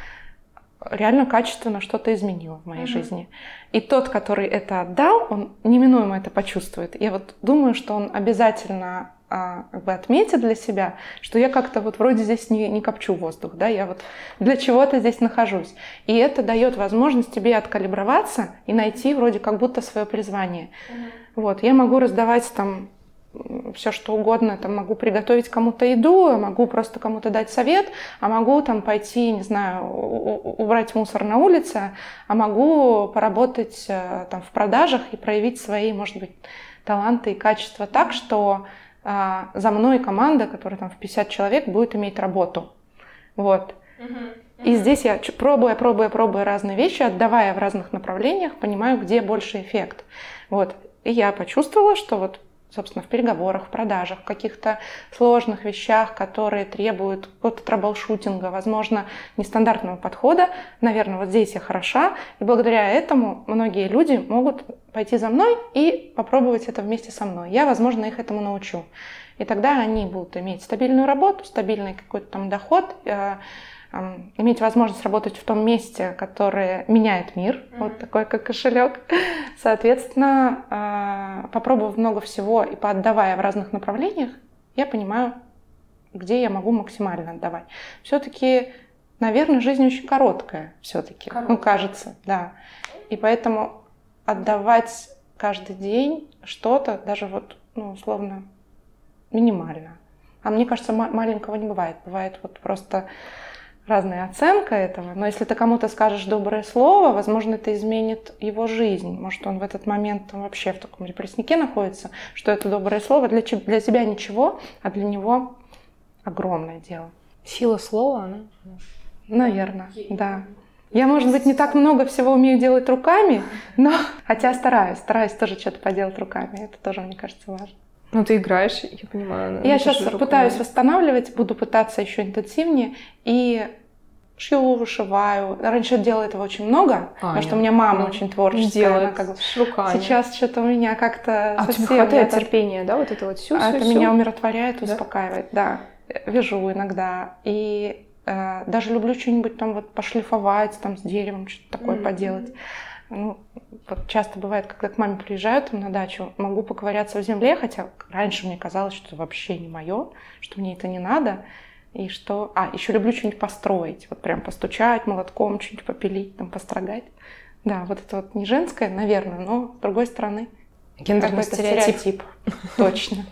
реально качественно что-то изменило в моей жизни. И тот, который это отдал, он неминуемо это почувствует. Я вот думаю, что он обязательно как бы отметит для себя, что я как-то вот вроде здесь не копчу воздух, да, я вот для чего-то здесь нахожусь. И это дает возможность тебе откалиброваться и найти вроде как будто свое призвание. Вот, я могу раздавать там все что угодно, там могу приготовить кому-то еду, могу просто кому-то дать совет, а могу там пойти, не знаю, убрать мусор на улице, а могу поработать там в продажах и проявить свои, может быть, таланты и качества так, что за мной команда, которая там в 50 человек, будет иметь работу. Вот. И здесь я пробую разные вещи, отдавая в разных направлениях, понимаю, где больше эффект. Вот. И я почувствовала, что вот, собственно, в переговорах, в продажах, в каких-то сложных вещах, которые требуют какого-то траблшутинга, возможно, нестандартного подхода, наверное, вот здесь я хороша. И благодаря этому многие люди могут пойти за мной и попробовать это вместе со мной. Я, возможно, их этому научу. И тогда они будут иметь стабильную работу, стабильный какой-то там доход, иметь возможность работать в том месте, которое меняет мир, вот такой, как кошелек. Соответственно, попробовав много всего и поотдавая в разных направлениях, я понимаю, где я могу максимально отдавать. Все-таки, наверное, жизнь очень короткая, все-таки, ну, кажется, да. И поэтому отдавать каждый день что-то, даже вот, ну, условно, минимально. А мне кажется, маленького не бывает. Бывает вот просто... разная оценка этого, но если ты кому-то скажешь доброе слово, возможно, это изменит его жизнь. Может, он в этот момент вообще в таком депресснике находится, что это доброе слово для тебя ничего, а для него огромное дело. Сила слова, она? Наверное, да. Я, может быть, не так много всего умею делать руками, но хотя стараюсь тоже что-то поделать руками. Это тоже, мне кажется, важно. Ну, ты играешь, я понимаю. Я сейчас пытаюсь восстанавливать, буду пытаться еще интенсивнее. И шью, вышиваю. Раньше делала этого очень много, потому что у меня мама очень творческая. Она как бы руками. Сейчас что-то у меня как-то совсем... А тебе хватает терпения, да, вот это вот все? Это меня умиротворяет, успокаивает, да. Вяжу иногда. И даже люблю что-нибудь там вот пошлифовать, там с деревом что-то такое поделать. Ну, вот часто бывает, когда к маме приезжают на дачу, могу поковыряться в земле, хотя раньше мне казалось, что это вообще не мое, что мне это не надо, и что... еще люблю что-нибудь построить, вот прям постучать молотком, что-нибудь попилить, там, построгать. Да, вот это вот не женское, наверное, но с другой стороны Гендерный стереотип. Точно.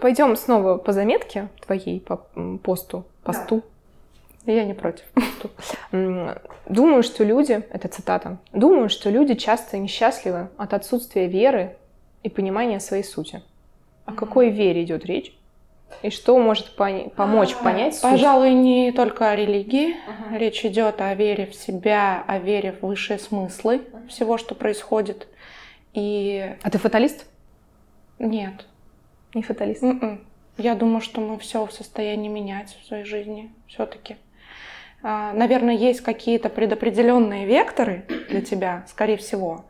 Пойдем снова по заметке твоей, по посту. Я не против. Думаю, что люди, это цитата, думаю, что люди часто несчастливы от отсутствия веры и понимания своей сути. О какой вере идет речь? И что может помочь понять суть? Пожалуй, не только о религии. Речь идет о вере в себя, о вере в высшие смыслы всего, что происходит. И... А ты фаталист? Нет. Не фаталист? Я думаю, что мы все в состоянии менять в своей жизни все-таки. Наверное, есть какие-то предопределенные векторы для тебя, скорее всего.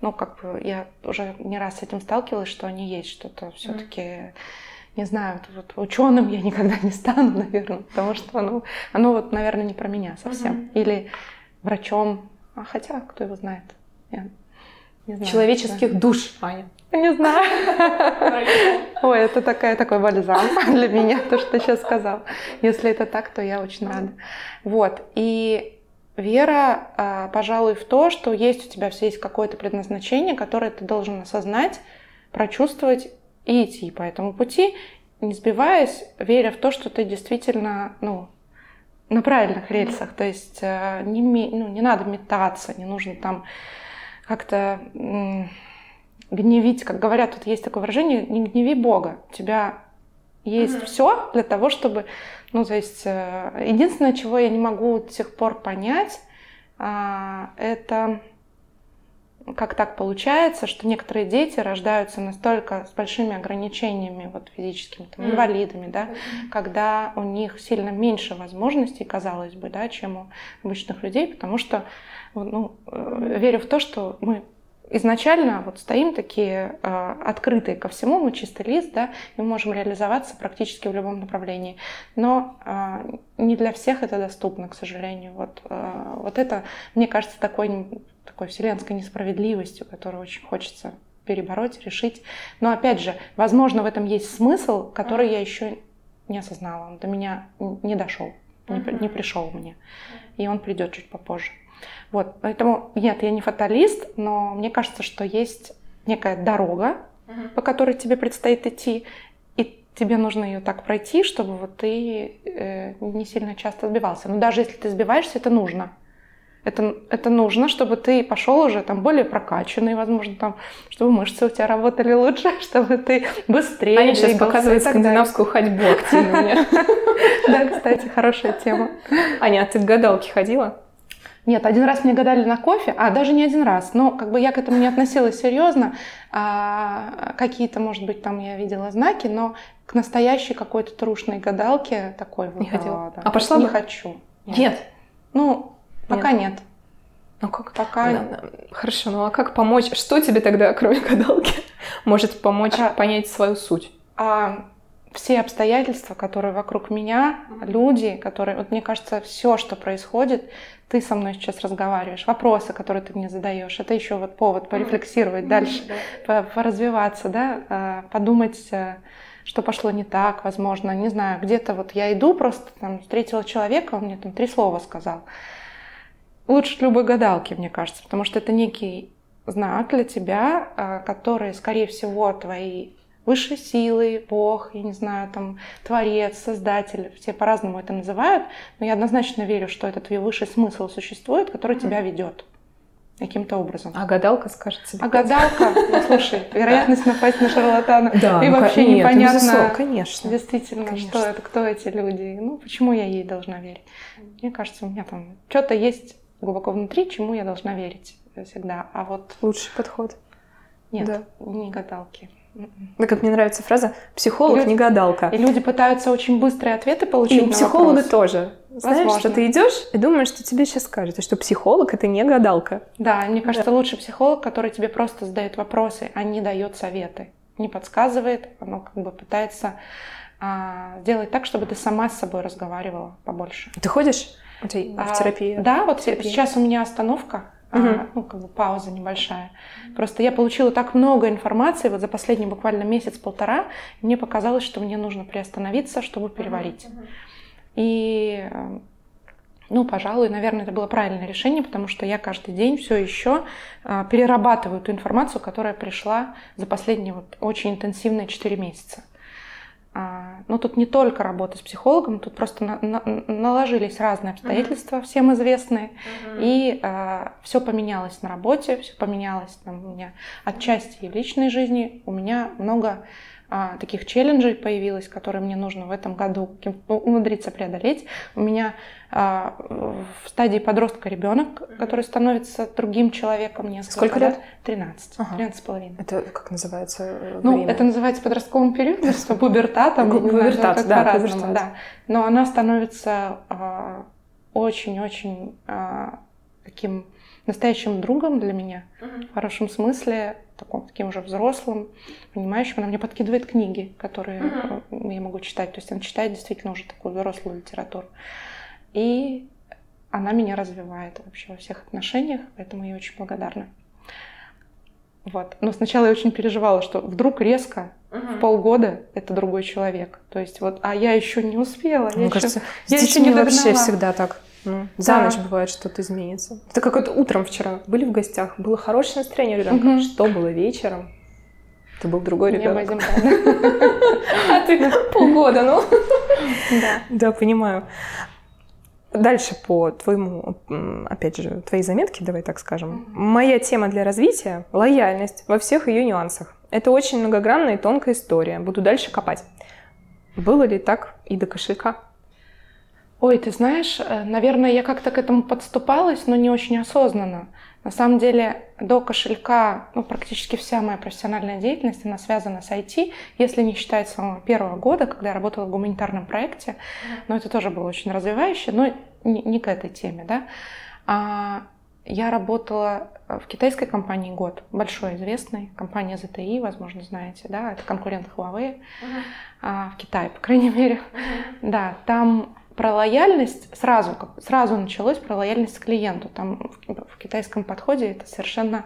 Но как бы я уже не раз с этим сталкивалась, что они есть, что-то все-таки... Не знаю, вот ученым я никогда не стану, наверное, потому что оно вот, наверное, не про меня совсем. Или врачом, хотя кто его знает. Я не знаю. Человеческих душ, Аня. Не знаю. Ой, это такой бальзам для меня, то, что ты сейчас сказал. Если это так, то я очень рада. Вот, и вера, пожалуй, в то, что есть у тебя все есть какое-то предназначение, которое ты должен осознать, прочувствовать, и идти по этому пути, не сбиваясь, веря в то, что ты действительно на правильных рельсах. То есть не надо метаться, не нужно там как-то гневить. Как говорят, тут есть такое выражение, не гневи Бога. У тебя есть все для того, чтобы... то есть единственное, чего я не могу до сих пор понять, это... Как так получается, что некоторые дети рождаются настолько с большими ограничениями физическими, инвалидами, когда у них сильно меньше возможностей, казалось бы, чем у обычных людей, потому что верю в то, что мы изначально стоим такие открытые ко всему, мы чистый лист, и можем реализоваться практически в любом направлении. Но не для всех это доступно, к сожалению. Вот это, мне кажется, такой вселенской несправедливостью, которую очень хочется перебороть, решить. Но опять же, возможно, в этом есть смысл, который я еще не осознала. Он до меня не дошел, не пришел мне. И он придет чуть попозже. Поэтому нет, я не фаталист, но мне кажется, что есть некая дорога, по которой тебе предстоит идти, и тебе нужно ее так пройти, чтобы ты не сильно часто сбивался. Но даже если ты сбиваешься, это нужно. Это нужно, чтобы ты пошел уже более прокачанный, возможно, чтобы мышцы у тебя работали лучше, чтобы ты быстрее. Аня сейчас показывает скандинавскую ходьбу активно мне. Да, кстати, хорошая тема. Аня, а ты к гадалке ходила? Нет, один раз мне гадали на кофе, даже не один раз, но я к этому не относилась серьезно. Какие-то, может быть, я видела знаки, но к настоящей какой-то трушной гадалке такой не ходила. Да. А пошла бы? Не хочу. Нет. Пока нет. Ну как? Пока нет. Хорошо, а как помочь? Что тебе тогда, кроме гадалки, может помочь понять свою суть? Все обстоятельства, которые вокруг меня, люди, которые... мне кажется, все, что происходит, ты со мной сейчас разговариваешь, вопросы, которые ты мне задаешь, это еще повод порефлексировать дальше, поразвиваться, подумать... что пошло не так, возможно, не знаю, где-то я иду, просто встретила человека, он мне 3 слова сказал. Лучше любой гадалки, мне кажется, потому что это некий знак для тебя, который, скорее всего, твои высшие силы, Бог, я не знаю, Творец, Создатель, все по-разному это называют, но я однозначно верю, что этот высший смысл существует, который тебя ведет каким-то образом. А гадалка скажет себе. А гадалка, слушай, вероятность напасть на шарлатана. Да, и вообще непонятно, конечно, действительно, что это, кто эти люди, почему я ей должна верить. Мне кажется, у меня что-то есть глубоко внутри, чему я должна верить всегда. А вот... Лучший подход. Нет, да. Не гадалки. Да, как мне нравится фраза «психолог, не гадалка». И люди пытаются очень быстрые ответы получить. И на психологи вопрос. Тоже. Знаешь, возможно. Что ты идешь и думаешь, что тебе сейчас скажут, что психолог — это не гадалка. Да, мне кажется, лучше психолог, который тебе просто задает вопросы, а не дает советы, не подсказывает, оно пытается сделать так, чтобы ты сама с собой разговаривала побольше. Ты ходишь в терапию? Да, терапию. Сейчас у меня остановка. Пауза небольшая. Просто я получила так много информации за последний буквально месяц-полтора, и мне показалось, что мне нужно приостановиться, чтобы переварить. И Ну, пожалуй, наверное, это было правильное решение, потому что я каждый день все еще перерабатываю ту информацию, которая пришла за последние вот очень интенсивные 4 месяца. Но тут не только работа с психологом, тут просто наложились разные обстоятельства, всем известные, и все поменялось на работе, все поменялось там, у меня отчасти и в личной жизни, у меня много таких челленджей появилось, которые мне нужно в этом году умудриться преодолеть. У меня в стадии подростка ребенок, который становится другим человеком несколько. Сколько лет? 13. 13,5. Это как называется? Ну, время? Это называется подростковым периодом, пубертатом. Пубертат, да, по-разному, да. Но она становится очень-очень таким настоящим другом для меня, в хорошем смысле, таким уже взрослым, понимающим. Она мне подкидывает книги, которые я могу читать. То есть она читает действительно уже такую взрослую литературу. И она меня развивает вообще во всех отношениях, поэтому я ей очень благодарна. Вот. Но сначала я очень переживала, что вдруг резко в полгода это другой человек. То есть вот, а я еще не успела. Мне кажется, я еще не догнала. Вообще всегда так. За ночь бывает что-то изменится. Это как вот утром вчера были в гостях, было хорошее настроение у ребенка. Что было вечером? Ты был другой ребенок. А ты полгода, ну. Да, понимаю. Дальше по твоему, опять же, твоей заметке, давай так скажем. Моя тема для развития – лояльность во всех ее нюансах. Это очень многогранная и тонкая история. Буду дальше копать. Было ли так и до кошелька? Ой, ты знаешь, наверное, я как-то к этому подступалась, но не очень осознанно. На самом деле, до кошелька, ну, практически вся моя профессиональная деятельность, она связана с IT, если не считать самого первого года, когда я работала в гуманитарном проекте, но это тоже было очень развивающе, но не к этой теме, да. Я работала в китайской компании год, большой известной, компания ZTE, возможно, знаете, да, это конкурент Huawei в Китае, по крайней мере. Да, там... Про лояльность сразу началось, про лояльность к клиенту. Там в китайском подходе это совершенно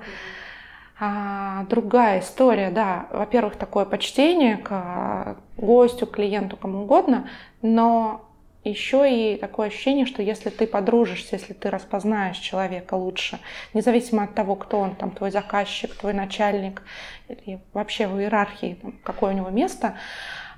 другая история. Да. Во-первых, такое почтение к гостю, клиенту, кому угодно, но еще и такое ощущение, что если ты подружишься, если ты распознаешь человека лучше, независимо от того, кто он, там, твой заказчик, твой начальник, или вообще в иерархии, там, какое у него место,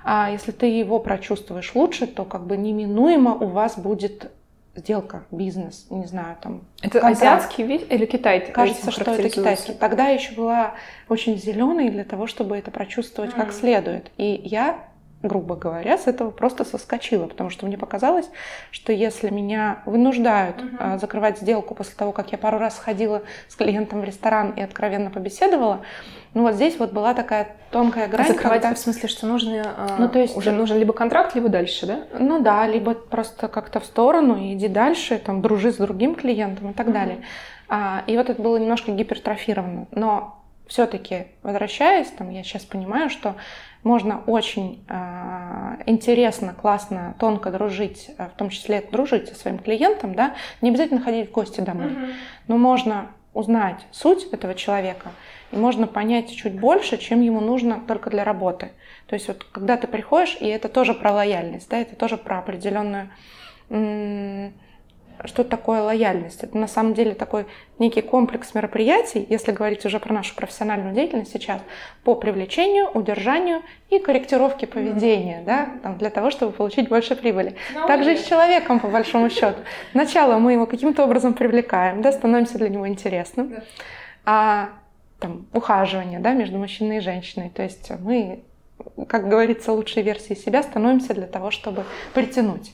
а если ты его прочувствуешь лучше, то как бы неминуемо у вас будет сделка, бизнес, не знаю, там... Это азиатский вид или китайский? Кажется, что это китайский. Тогда я еще была очень зеленой для того, чтобы это прочувствовать как следует. И я, грубо говоря, с этого просто соскочила, потому что мне показалось, что если меня вынуждают закрывать сделку после того, как я пару раз сходила с клиентом в ресторан и откровенно побеседовала, ну вот здесь вот была такая тонкая грань. А закрывать, когда... в смысле, что нужно, ну, то есть... уже нужен либо контракт, либо дальше, да? Ну да, либо просто как-то в сторону и иди дальше, там, дружи с другим клиентом и так далее. И вот это было немножко гипертрофировано. Но все-таки, возвращаясь, там, я сейчас понимаю, что можно очень интересно, классно, тонко дружить, в том числе дружить со своим клиентом, да, не обязательно ходить в гости домой, но можно узнать суть этого человека, и можно понять чуть больше, чем ему нужно только для работы. То есть вот когда ты приходишь, и это тоже про лояльность, да, это тоже про определенную... Что такое лояльность? Это на самом деле такой некий комплекс мероприятий, если говорить уже про нашу профессиональную деятельность сейчас, по привлечению, удержанию и корректировке поведения, да, там, для того, чтобы получить больше прибыли. Также и с человеком, по большому счету. Сначала мы его каким-то образом привлекаем, да, становимся для него интересным. А там, ухаживание, да, между мужчиной и женщиной. То есть мы... как говорится, лучшей версией себя становимся для того, чтобы притянуть.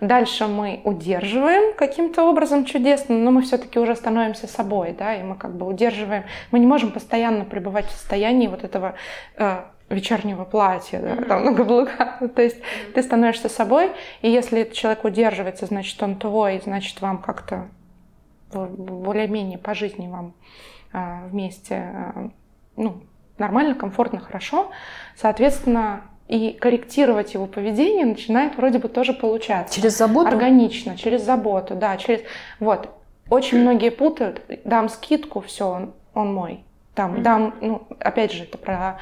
Дальше мы удерживаем каким-то образом чудесно, но мы все-таки уже становимся собой, да, и мы как бы удерживаем. Мы не можем постоянно пребывать в состоянии вот этого вечернего платья, да, там, на каблуках. То есть ты становишься собой, и если этот человек удерживается, значит, он твой, значит, вам как-то более-менее по жизни вам вместе, ну, нормально, комфортно, хорошо, соответственно, и корректировать его поведение начинает вроде бы тоже получаться. Через заботу? Органично, через заботу, да. Через... Вот. Очень многие путают, дам скидку, все, он мой. Там, дам, ну, опять же, это про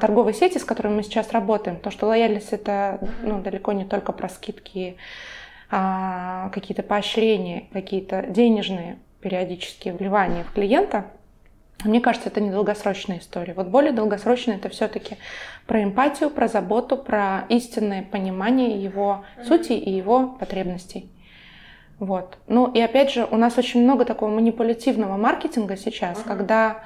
торговые сети, с которыми мы сейчас работаем, потому что лояльность это, ну, далеко не только про скидки какие-то поощрения, какие-то денежные периодические вливания в клиента, мне кажется, это недолгосрочная история. Вот более долгосрочная — это все-таки про эмпатию, про заботу, про истинное понимание его сути и его потребностей. Вот. Ну и опять же, у нас очень много такого манипулятивного маркетинга сейчас, когда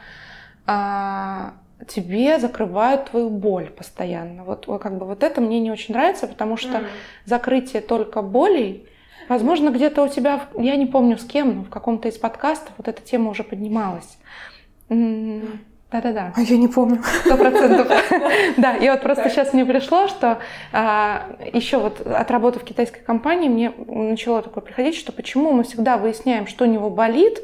тебе закрывают твою боль постоянно. Вот, как бы, вот это мне не очень нравится, потому что закрытие только болей, возможно, где-то у тебя, я не помню с кем, но в каком-то из подкастов вот эта тема уже поднималась. Да-да-да. А я не помню. 100%. Да, и вот просто сейчас мне пришло, что еще вот отработав в китайской компании, мне начало такое приходить, что почему мы всегда выясняем, что у него болит,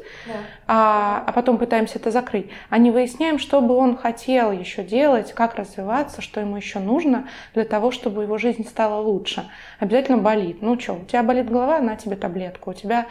а потом пытаемся это закрыть, а не выясняем, что бы он хотел еще делать, как развиваться, что ему еще нужно для того, чтобы его жизнь стала лучше. Обязательно болит. Ну что, у тебя болит голова, на тебе таблетку. У тебя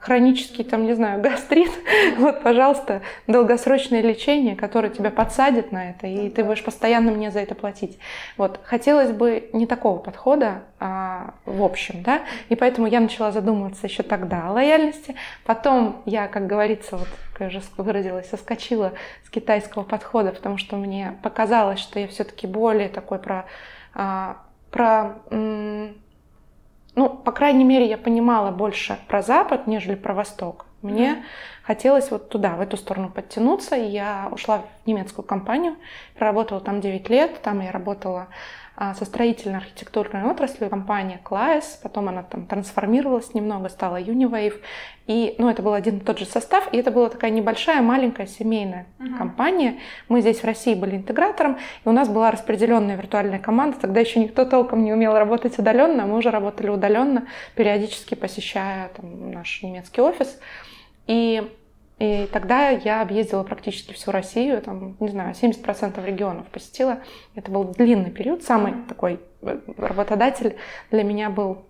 хронический, там, не знаю, гастрит, вот, пожалуйста, долгосрочное лечение, которые тебя подсадят на это, и ты будешь постоянно мне за это платить. Вот. Хотелось бы не такого подхода, в общем, да, и поэтому я начала задумываться еще тогда о лояльности. Потом я, как говорится, вот как я уже выразилась, соскочила с китайского подхода, потому что мне показалось, что я все-таки более такой ну, по крайней мере, я понимала больше про Запад, нежели про Восток. Мне хотелось вот туда, в эту сторону подтянуться. И я ушла в немецкую компанию, проработала там 9 лет. Там я работала со строительно-архитектурной отраслью. Компания Claes, потом она там трансформировалась немного, стала Univave. И, ну, это был один и тот же состав. И это была такая небольшая, маленькая семейная компания. Мы здесь в России были интегратором. И у нас была распределенная виртуальная команда. Тогда еще никто толком не умел работать удаленно. А мы уже работали удаленно, периодически посещая там наш немецкий офис. И тогда я объездила практически всю Россию, там, не знаю, 70% регионов посетила. Это был длинный период. Самый такой работодатель для меня был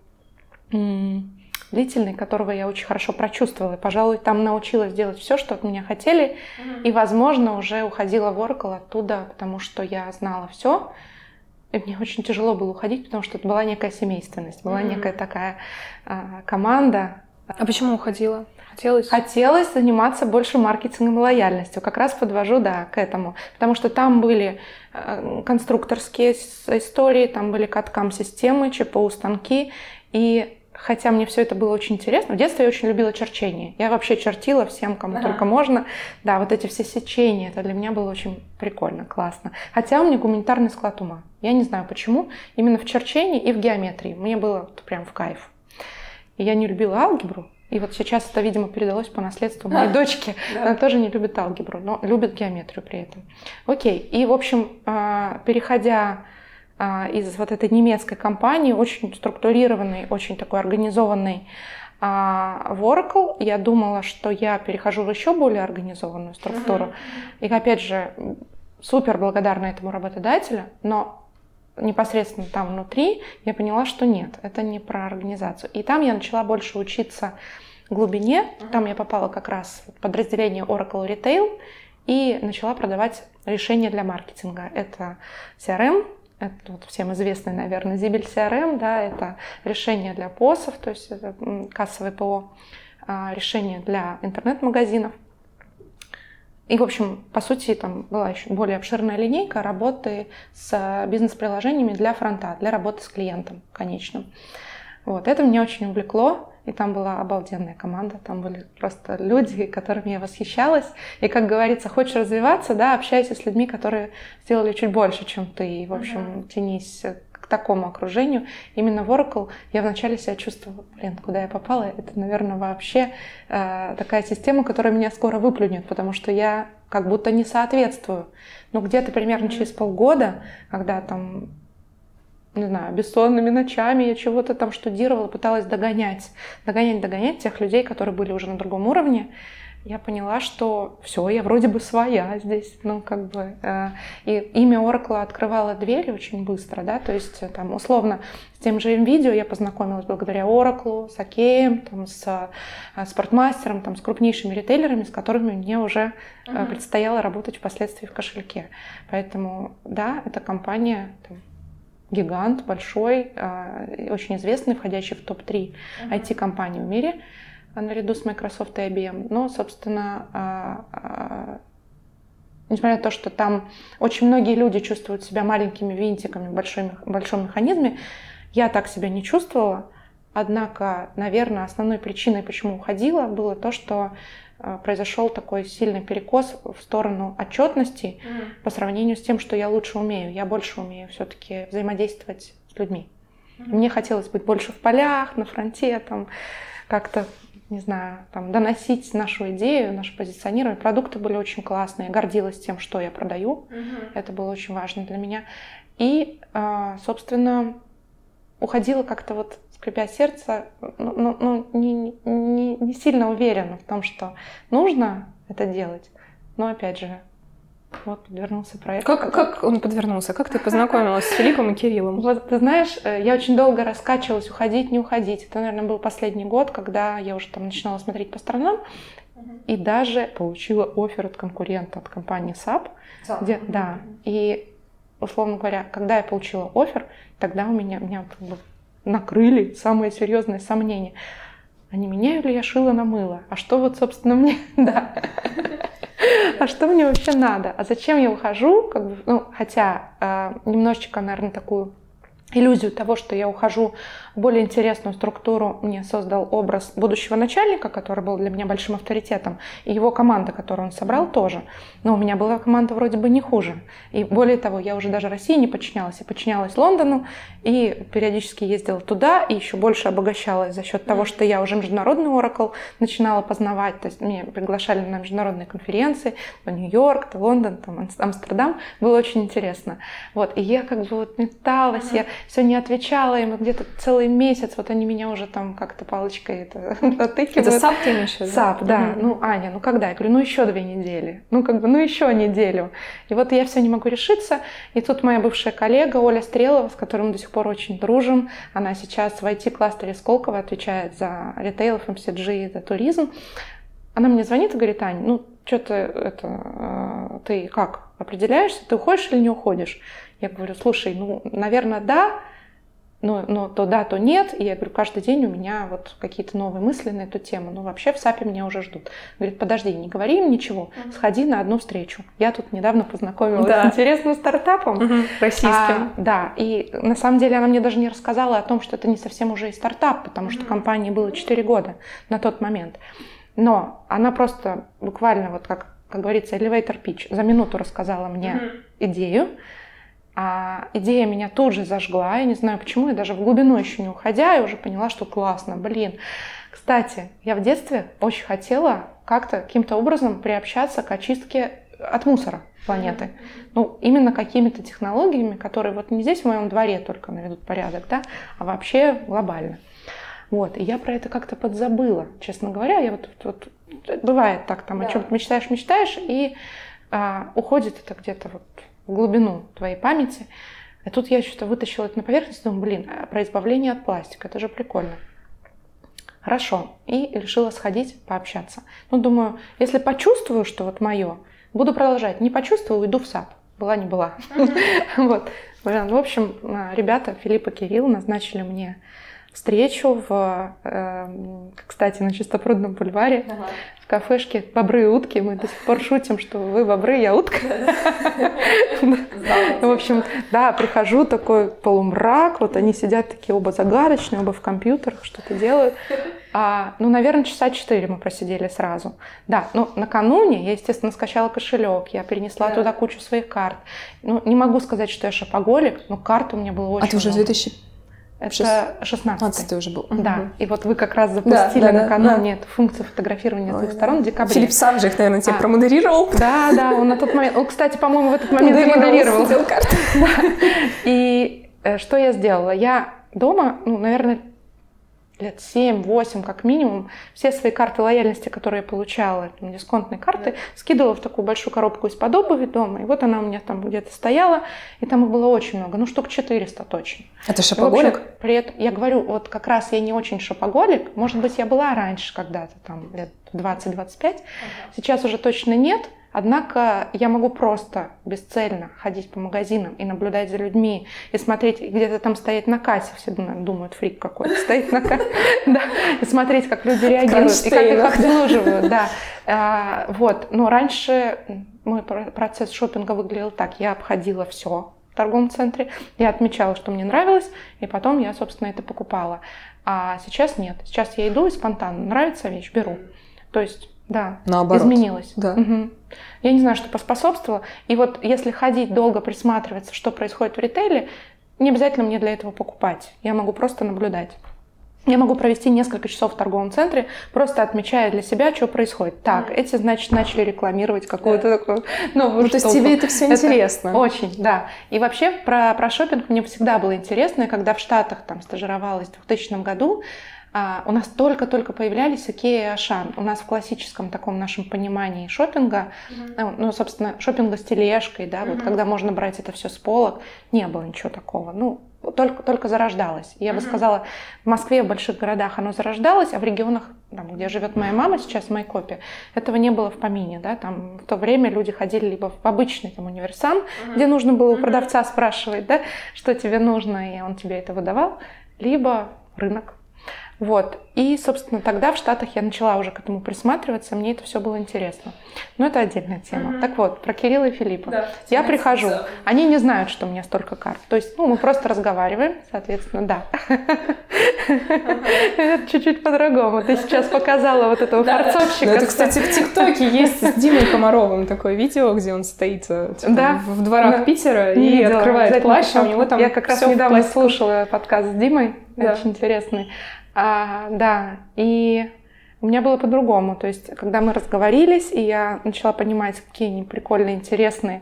длительный, которого я очень хорошо прочувствовала. Пожалуй, там научилась делать все, что от меня хотели. И, возможно, уже уходила в Oracle оттуда, потому что я знала все. И мне очень тяжело было уходить, потому что это была некая семейственность, была некая такая команда. А почему уходила? Хотелось заниматься больше маркетингом и лояльностью. Как раз подвожу, да, к этому. Потому что там были конструкторские истории, там были каткам-системы, ЧПУ-станки. И хотя мне все это было очень интересно, в детстве я очень любила черчение. Я вообще чертила всем, кому только можно. Да, вот эти все сечения, это для меня было очень прикольно, классно. Хотя у меня гуманитарный склад ума. Я не знаю почему. Именно в черчении и в геометрии. Мне было прям в кайф. И я не любила алгебру. И вот сейчас это, видимо, передалось по наследству моей дочке. Да. Она тоже не любит алгебру, но любит геометрию при этом. Окей. И, в общем, переходя из вот этой немецкой компании, очень структурированной, очень такой организованной в Oracle, я думала, что я перехожу в еще более организованную структуру. И, опять же, супер благодарна этому работодателю, но непосредственно там внутри я поняла, что нет, это не про организацию. И там я начала больше учиться глубине. Там я попала как раз в подразделение Oracle Retail и начала продавать решения для маркетинга. Это CRM, это вот всем известный, наверное, Siebel CRM, да, это решение для POS, то есть это кассовое ПО, решение для интернет-магазинов. И, в общем, по сути, там была еще более обширная линейка работы с бизнес-приложениями для фронта, для работы с клиентом конечным. Вот, это меня очень увлекло, и там была обалденная команда, там были просто люди, которыми я восхищалась. И, как говорится, хочешь развиваться, да, общайся с людьми, которые сделали чуть больше, чем ты, и, в общем, тянись к такому окружению. Именно в Oracle я вначале себя чувствовала, куда я попала, это, наверное, вообще такая система, которая меня скоро выплюнет, потому что я как будто не соответствую. Но где-то примерно через полгода, когда там, не знаю, бессонными ночами я чего-то там штудировала, пыталась догонять тех людей, которые были уже на другом уровне, я поняла, что все, я вроде бы своя здесь, ну, как бы. И имя Oracle открывало двери очень быстро, да, то есть, там, условно, с тем же видео я познакомилась благодаря Oracle, с Океем, там, с Спортмастером, там, с крупнейшими ритейлерами, с которыми мне уже предстояло работать впоследствии в кошельке. Поэтому, да, эта компания, там, гигант, большой, очень известный, входящий в топ-3 IT-компаний в мире, наряду с Microsoft и IBM. Но, собственно, несмотря на то, что там очень многие люди чувствуют себя маленькими винтиками в большом механизме, я так себя не чувствовала. Однако, наверное, основной причиной, почему уходила, было то, что произошел такой сильный перекос в сторону отчетности по сравнению с тем, что я лучше умею. Я больше умею все-таки взаимодействовать с людьми. Мне хотелось быть больше в полях, на фронте, там, как-то, не знаю, там, доносить нашу идею, наше позиционирование. Продукты были очень классные. Я гордилась тем, что я продаю. Это было очень важно для меня. И, собственно, уходила как-то вот, скрипя сердце, не сильно уверена в том, что нужно это делать. Но опять же, вот подвернулся проект. Как он подвернулся? Как ты познакомилась с Филиппом и Кириллом? Вот, ты знаешь, я очень долго раскачивалась, уходить, не уходить. Это, наверное, был последний год, когда я уже там начинала смотреть по сторонам. И даже получила оффер от конкурента, от компании SAP. Где, да, и... Условно говоря, когда я получила оффер, тогда меня накрыли самые серьезные сомнения. А не меняю ли я шило на мыло? А что вот, собственно, мне... Да. А что мне вообще надо? А зачем я ухожу? Как бы, ну, хотя немножечко, наверное, такую иллюзию того, что я ухожу в более интересную структуру, мне создал образ будущего начальника, который был для меня большим авторитетом, и его команда, которую он собрал, тоже. Но у меня была команда вроде бы не хуже. И более того, я уже даже России не подчинялась. Я подчинялась Лондону и периодически ездила туда, и еще больше обогащалась за счет того, что я уже международный Oracle начинала познавать. То есть меня приглашали на международные конференции, то Нью-Йорк, то Лондон, там Амстердам. Было очень интересно. Вот. И я как бы вот металась, я все не отвечала им, где-то целый месяц, вот они меня уже там как-то палочкой натыкивают. Это САП ты имеешь в виду? САП, да. Ну, Аня, ну когда? Я говорю, ну еще 2 недели. Ну, как бы, ну еще неделю. И вот я все не могу решиться. И тут моя бывшая коллега Оля Стрелова, с которой мы до сих пор очень дружим, она сейчас в IT-кластере Сколково отвечает за ритейл, FMCG, за туризм. Она мне звонит и говорит: Ань, ну что-то это, ты как определяешься, ты уходишь или не уходишь? Я говорю, слушай, ну, наверное, да, но то да, то нет. И я говорю, каждый день у меня вот какие-то новые мысли на эту тему. Ну, вообще в САПе меня уже ждут. Говорит, подожди, не говори им ничего, сходи на одну встречу. Я тут недавно познакомилась с интересным стартапом. Российским. Да, и на самом деле она мне даже не рассказала о том, что это не совсем уже и стартап, потому что компании было 4 года на тот момент. Но она просто буквально, вот как говорится, elevator pitch, за минуту рассказала мне идею. А идея меня тут же зажгла, я не знаю почему, я даже в глубину еще не уходя, я уже поняла, что классно, блин. Кстати, я в детстве очень хотела как-то, каким-то образом приобщаться к очистке от мусора планеты. Ну, именно какими-то технологиями, которые вот не здесь, в моем дворе только наведут порядок, да, а вообще глобально. Вот, и я про это как-то подзабыла, честно говоря. Я вот бывает так, там о чем-то мечтаешь, и уходит это где-то вот в глубину твоей памяти. А тут я что-то вытащила это на поверхность, думаю, блин, про избавление от пластика, это же прикольно. Хорошо. И решила сходить пообщаться. Ну, думаю, если почувствую, что вот мое, буду продолжать. Не почувствую, уйду в САП. Была не была. Вот. В общем, ребята, Филипп и Кирилл назначили мне встречу кстати, на Чистопрудном бульваре, в кафешке «Бобры и Утки». Мы до сих пор шутим, что вы бобры, я утка. В общем, да, прихожу, такой полумрак, вот они сидят такие оба загадочные, оба в компьютерах, что-то делают. Ну, наверное, часа 4 мы просидели сразу. Да, ну, накануне я, естественно, скачала кошелек, я перенесла туда кучу своих карт. Ну, не могу сказать, что я шопоголик, но карт у меня было очень много. А ты уже 2000? Это 16-й уже был. Да, и вот вы как раз запустили накануне эту функцию фотографирования с двух сторон в декабре. Филипп сам же их, наверное, тебе промодерировал. Да, да, он на тот момент, он, кстати, по-моему, в этот момент демодерировал. И что я сделала? Я дома, ну, наверное, лет 7-8 как минимум, все свои карты лояльности, которые я получала, дисконтные карты, скидывала в такую большую коробку из-под обуви дома, и вот она у меня там где-то стояла, и там их было очень много, ну штук 400 точно. А ты шопоголик? При этом, я говорю, вот как раз я не очень шопоголик, может быть, я была раньше когда-то, там лет 20-25, сейчас уже точно нет. Однако я могу просто бесцельно ходить по магазинам и наблюдать за людьми, и смотреть, где-то там стоять на кассе, все думают, фрик какой-то стоит на кассе, и смотреть, как люди реагируют, и как их обслуживают. Но раньше мой процесс шопинга выглядел так. Я обходила все в торговом центре, я отмечала, что мне нравилось, и потом я, собственно, это покупала. А сейчас нет. Сейчас я иду и спонтанно. Нравится вещь, беру. То есть... Да, наоборот. Изменилось. Да. Угу. Я не знаю, что поспособствовало. И вот если ходить долго, присматриваться, что происходит в ритейле, не обязательно мне для этого покупать. Я могу просто наблюдать. Я могу провести несколько часов в торговом центре, просто отмечая для себя, что происходит. Так, эти, значит, начали рекламировать какую-то такую новую штуку. То есть тебе это все интересно. Это очень, да. И вообще про шопинг мне всегда было интересно. И когда в Штатах там стажировалась в 2000 году, у нас только-только появлялись Окея и Ашан. У нас в классическом таком нашем понимании шопинга, ну, собственно, шопинга с тележкой, да, вот когда можно брать это все с полок, не было ничего такого. Ну, только зарождалось. Я бы сказала, в Москве, в больших городах оно зарождалось, а в регионах, там, где живет моя мама сейчас, в Майкопе, этого не было в помине, да, там в то время люди ходили либо в обычный там универсам, где нужно было у продавца спрашивать, да, что тебе нужно, и он тебе это выдавал, либо рынок. Вот. И, собственно, тогда в Штатах я начала уже к этому присматриваться, мне это все было интересно. Но это отдельная тема. Так вот, про Кирилла и Филиппа. Да, я прихожу, они не знают, что у меня столько карт. То есть, ну, мы просто разговариваем, соответственно, да. Это чуть-чуть по-другому. Ты сейчас показала вот этого форцовщика. Это, кстати, в ТикТоке есть с Димой Комаровым такое видео, где он стоит в дворах Питера и открывает плащ. Я как раз недавно слушала подкаст с Димой, очень интересный. Да, и у меня было по-другому, то есть, когда мы разговорились, и я начала понимать, какие они прикольные, интересные,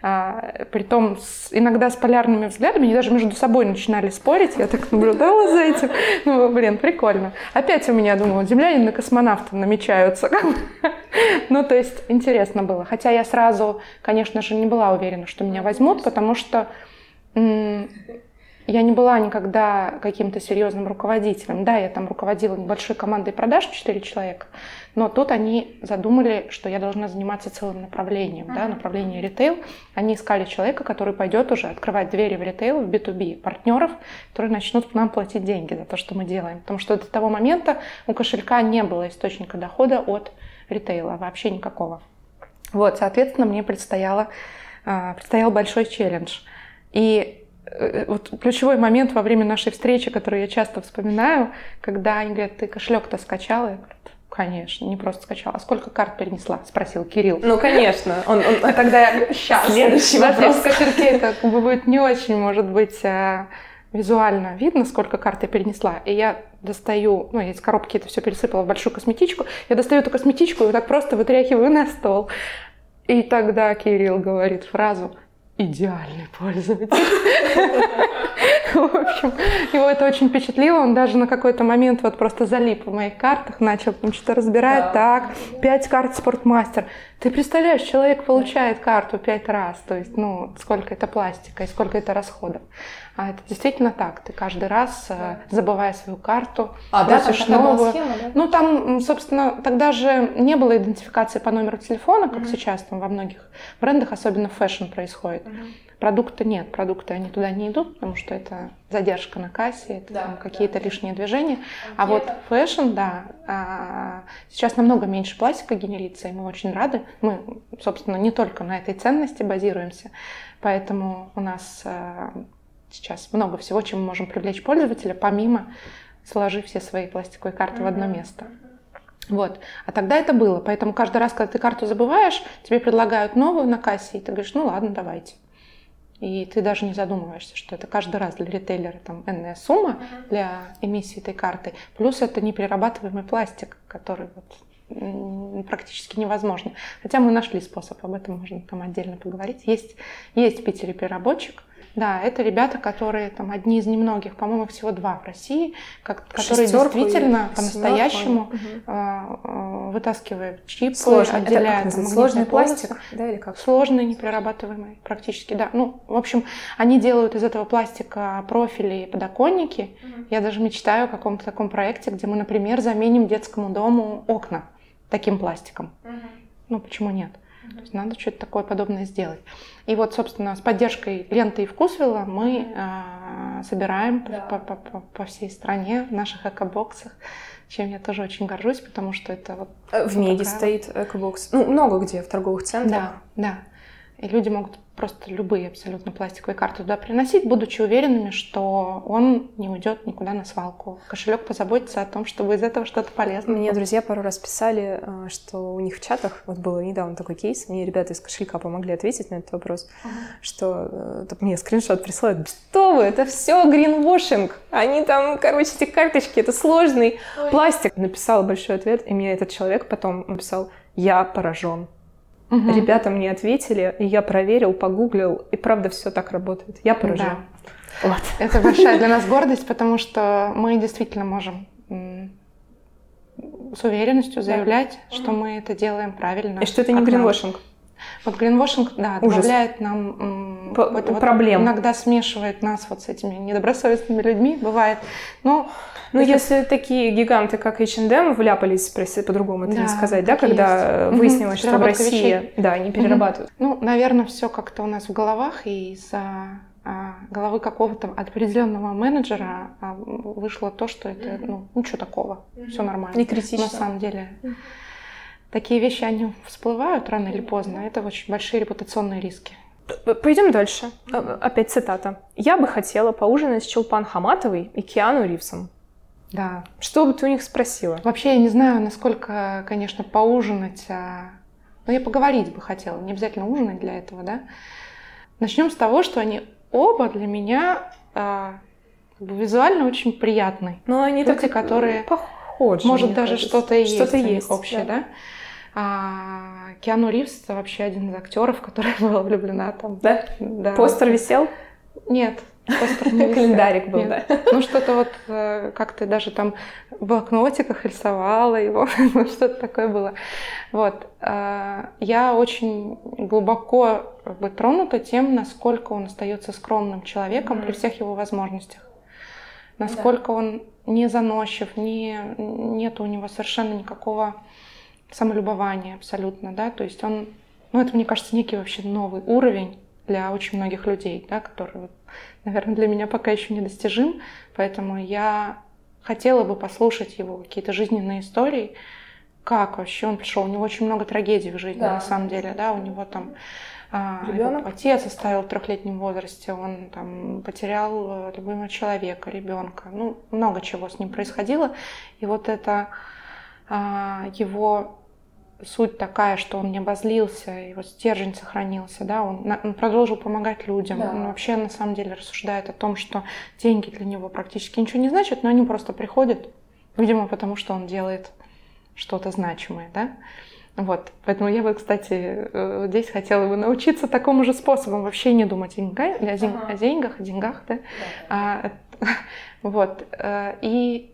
притом иногда с полярными взглядами, они даже между собой начинали спорить, я так наблюдала за этим, ну, блин, прикольно. Опять у меня, думала, землянин и космонавты намечаются, ну, то есть, интересно было, хотя я сразу, конечно же, не была уверена, что меня возьмут, потому что... Я не была никогда каким-то серьезным руководителем. Да, я там руководила небольшой командой продаж, 4 человека, но тут они задумали, что я должна заниматься целым направлением, да, направление ритейл. Они искали человека, который пойдет уже открывать двери в ритейл, в B2B, партнеров, которые начнут нам платить деньги за то, что мы делаем. Потому что до того момента у кошелька не было источника дохода от ритейла, вообще никакого. Вот, соответственно, мне предстоял большой челлендж. И вот ключевой момент во время нашей встречи, который я часто вспоминаю, когда они говорят, ты кошелек-то скачала? Я говорю, конечно, не просто скачала. А сколько карт перенесла? Спросил Кирилл. Ну, конечно. А тогда я говорю, сейчас. Следующий вопрос. В кошельке это будет не очень, может быть, визуально видно, сколько карт я перенесла. И я достаю, ну, я из коробки это все пересыпала в большую косметичку, я достаю эту косметичку и вот так просто вытряхиваю на стол. И тогда Кирилл говорит фразу: идеальный пользователь. В общем, его это очень впечатлило. Он даже на какой-то момент вот просто залип в моих картах, начал что-то разбирать. Так, 5 карт Спортмастер. Ты представляешь, человек получает карту 5 раз. То есть, ну, сколько это пластика и сколько это расходов. А это действительно так. Ты каждый раз, забывая свою карту, просишь новую. Ну, там, собственно, тогда же не было идентификации по номеру телефона, как сейчас там во многих брендах, особенно в фэшн происходит. Продукта нет, продукты они туда не идут, потому что это задержка на кассе, это какие-то лишние движения. А вот фэшн, да, сейчас намного меньше пластика генерится, и мы очень рады. Мы, собственно, не только на этой ценности базируемся, поэтому у нас сейчас много всего, чем мы можем привлечь пользователя, помимо сложив все свои пластиковые карты в одно место. Вот. А тогда это было, поэтому каждый раз, когда ты карту забываешь, тебе предлагают новую на кассе, и ты говоришь, ну ладно, давайте. И ты даже не задумываешься, что это каждый раз для ритейлера там энная сумма для эмиссии этой карты. Плюс это неперерабатываемый пластик, который вот практически невозможно. Хотя мы нашли способ, об этом можно там отдельно поговорить. Есть в Питере переработчик. Да, это ребята, которые там одни из немногих, по-моему, всего 2 в России, которые действительно по-настоящему вытаскивают чипы, отделяют сложный пластик, да, или как? Сложный, неперерабатываемый практически, да. Ну, в общем, они делают из этого пластика профили и подоконники. Я даже мечтаю о каком-то таком проекте, где мы, например, заменим детскому дому окна таким пластиком. Ну, почему нет? То есть надо что-то такое подобное сделать. И вот, собственно, с поддержкой ленты и Вкусвилла мы собираем по всей стране в наших экобоксах, чем я тоже очень горжусь, потому что это вот... В Меге стоит экобокс. Ну, много где, в торговых центрах. Да. И люди могут просто любые абсолютно пластиковые карты туда приносить, будучи уверенными, что он не уйдет никуда на свалку. Кошелек позаботится о том, чтобы из этого что-то полезное. Мне друзья пару раз писали, что у них в чатах, вот был недавно такой кейс, мне ребята из кошелька помогли ответить на этот вопрос, что мне скриншот присылают. Что вы, это все гринвошинг. Они там, короче, эти карточки, это сложный пластик. Написала большой ответ, и мне этот человек потом написал: «Я поражен». Угу. Ребята мне ответили, и я проверил, погуглил, и правда все так работает. Я поражена. Да. Вот. Это большая для нас гордость, потому что мы действительно можем с уверенностью заявлять, что мы это делаем правильно. И что это не гринвошинг. Вот гринвошинг, да, добавляет нам проблем. Иногда смешивает нас вот с этими недобросовестными людьми, бывает. Но если такие гиганты, как H&M, вляпались, по-другому это не сказать, да, когда есть. Выяснилось, что в России вещей. Да, они перерабатывают. Наверное, все как-то у нас в головах, и из-за головы какого-то определенного менеджера вышло то, что это, ничего такого, все нормально. Не критично. На самом деле. Такие вещи, они всплывают рано или поздно, это очень большие репутационные риски. Пойдем дальше. Опять цитата. «Я бы хотела поужинать с Чулпан Хаматовой и Киану Ривзом». Да. Что бы ты у них спросила? Вообще, я не знаю, насколько, конечно, поужинать, но я поговорить бы хотела, не обязательно ужинать для этого, да. Начнем с того, что они оба для меня визуально очень приятны. Но они люди, так которые похожи. Может, даже кажется, что-то и есть у них общее, да. Киану Ривз — это вообще один из актеров, в которого я была влюблена там. Да? Да. Постер висел? Нет. Календарик был, да. Что-то вот как-то даже там в блокнотиках рисовала его, что-то такое было. Вот. Я очень глубоко тронута тем, насколько он остается скромным человеком при всех его возможностях. Насколько он не заносчив, нет у него совершенно никакого самолюбования абсолютно, да. То есть он, это, мне кажется, некий вообще новый уровень для очень многих людей, да, который, наверное, для меня пока еще недостижим. Поэтому я хотела бы послушать его какие-то жизненные истории, как вообще он пришел. У него очень много трагедий в жизни, на самом деле, да, у него там его отец оставил в 3-летнем возрасте, он там потерял любимого человека, ребенка, много чего с ним происходило. И вот это его... Суть такая, что он не обозлился, его стержень сохранился, да, он продолжил помогать людям. Да. Он вообще на самом деле рассуждает о том, что деньги для него практически ничего не значат, но они просто приходят, видимо, потому что он делает что-то значимое, да. Вот, поэтому я бы, кстати, здесь хотела бы научиться такому же способу, вообще не думать о деньгах, да. Вот, и...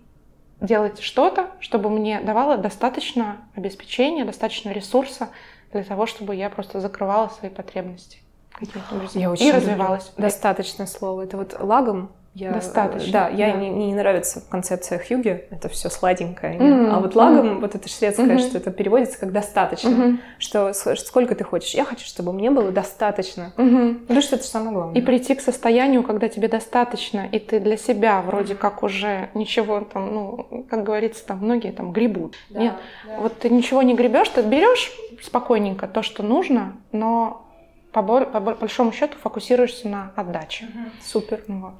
делать что-то, чтобы мне давало достаточно обеспечения, достаточно ресурса для того, чтобы я просто закрывала свои потребности и развивалась. Достаточно слово. Это вот лагом. Достаточно. Да, мне не нравится концепция хьюги, это все сладенькое. А вот лагом, вот это шведское, что это переводится как достаточно. Что сколько ты хочешь? Я хочу, чтобы мне было достаточно. Потому что это самое главное. И прийти к состоянию, когда тебе достаточно, и ты для себя вроде как уже ничего там, как говорится, там многие там гребут. Да, нет, вот ты ничего не гребешь, ты берешь спокойненько то, что нужно, но по большому счету фокусируешься на отдаче. Супер. Вот.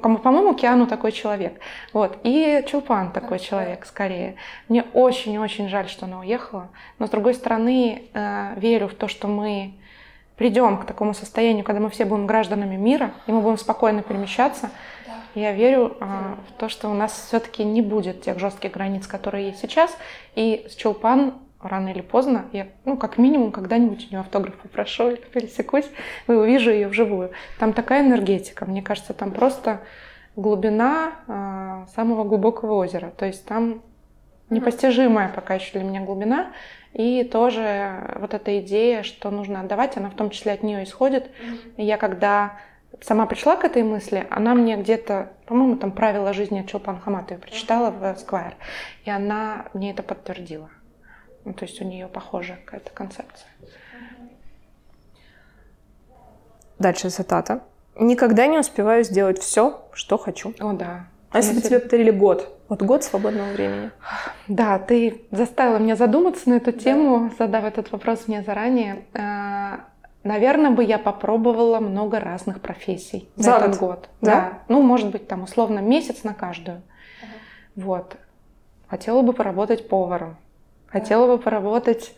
По-моему, Киану такой человек. Вот. И Чулпан такой человек, скорее. Мне очень-очень жаль, что она уехала. Но, с другой стороны, верю в то, что мы придем к такому состоянию, когда мы все будем гражданами мира, и мы будем спокойно перемещаться. Я верю в то, что у нас все-таки не будет тех жестких границ, которые есть сейчас. И с Чулпан рано или поздно, я, как минимум, когда-нибудь у нее автограф попрошу или пересекусь, и увижу ее вживую. Там такая энергетика, мне кажется, там просто глубина самого глубокого озера. То есть там непостижимая пока еще для меня глубина. И тоже вот эта идея, что нужно отдавать, она в том числе от нее исходит. И я когда сама пришла к этой мысли, она мне где-то, по-моему, там «Правила жизни» от Чулпан Хаматовой прочитала в Esquire. И она мне это подтвердила. Ну, то есть у нее похожа какая-то концепция. Дальше цитата. «Никогда не успеваю сделать все, что хочу». О, да. А если бы тебе подарили год? Вот год свободного времени. Да, ты заставила меня задуматься на эту тему, да, задав этот вопрос мне заранее. Наверное, бы я попробовала много разных профессий за этот год. Да? Да. Ну, может быть, там, условно, месяц на каждую. Угу. Вот. Хотела бы поработать поваром. Хотела бы поработать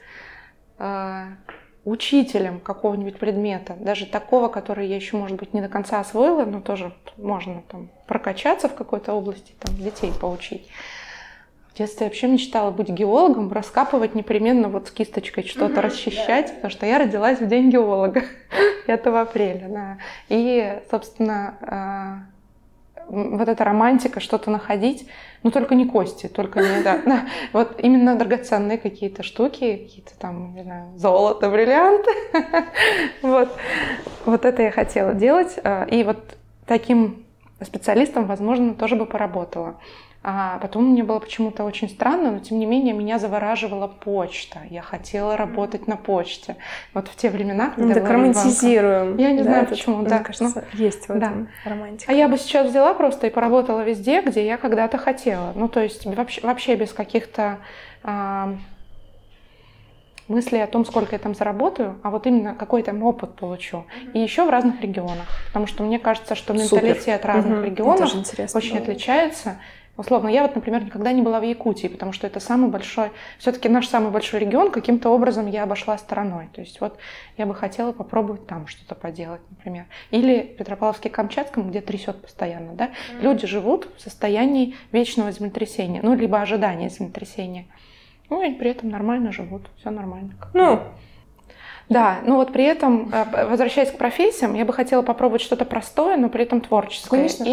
учителем какого-нибудь предмета, даже такого, который я еще, может быть, не до конца освоила, но тоже можно там прокачаться в какой-то области, там, детей поучить. В детстве я вообще мечтала быть геологом, раскапывать непременно вот с кисточкой что-то, расчищать, да, потому что я родилась в день геолога, 5 апреля, да. И, собственно, вот эта романтика, что-то находить, но только не кости, только не, да, вот именно драгоценные какие-то штуки, какие-то там, не знаю, золото, бриллианты, вот это я хотела делать, и вот таким специалистом, возможно, тоже бы поработала. А потом мне было почему-то очень странно, но тем не менее меня завораживала почта. Я хотела работать на почте. Вот в те времена, когда мы так романтизируем. Я не знаю, почему. Да, кажется, есть в этом романтика. А я бы сейчас взяла просто и поработала везде, где я когда-то хотела. Ну, то есть вообще без каких-то мыслей о том, сколько я там заработаю, а вот именно какой там опыт получу. И еще в разных регионах. Потому что мне кажется, что менталитет разных регионов очень отличается. Условно, я вот, например, никогда не была в Якутии, потому что это самый большой, все-таки наш самый большой регион, каким-то образом я обошла стороной. То есть вот я бы хотела попробовать там что-то поделать, например. Или в Петропавловске-Камчатском, где трясет постоянно, да? Люди живут в состоянии вечного землетрясения, ну, либо ожидания землетрясения. Ну, и при этом нормально живут, все нормально. Ну, да, но вот при этом, возвращаясь к профессиям, я бы хотела попробовать что-то простое, но при этом творческое. Конечно.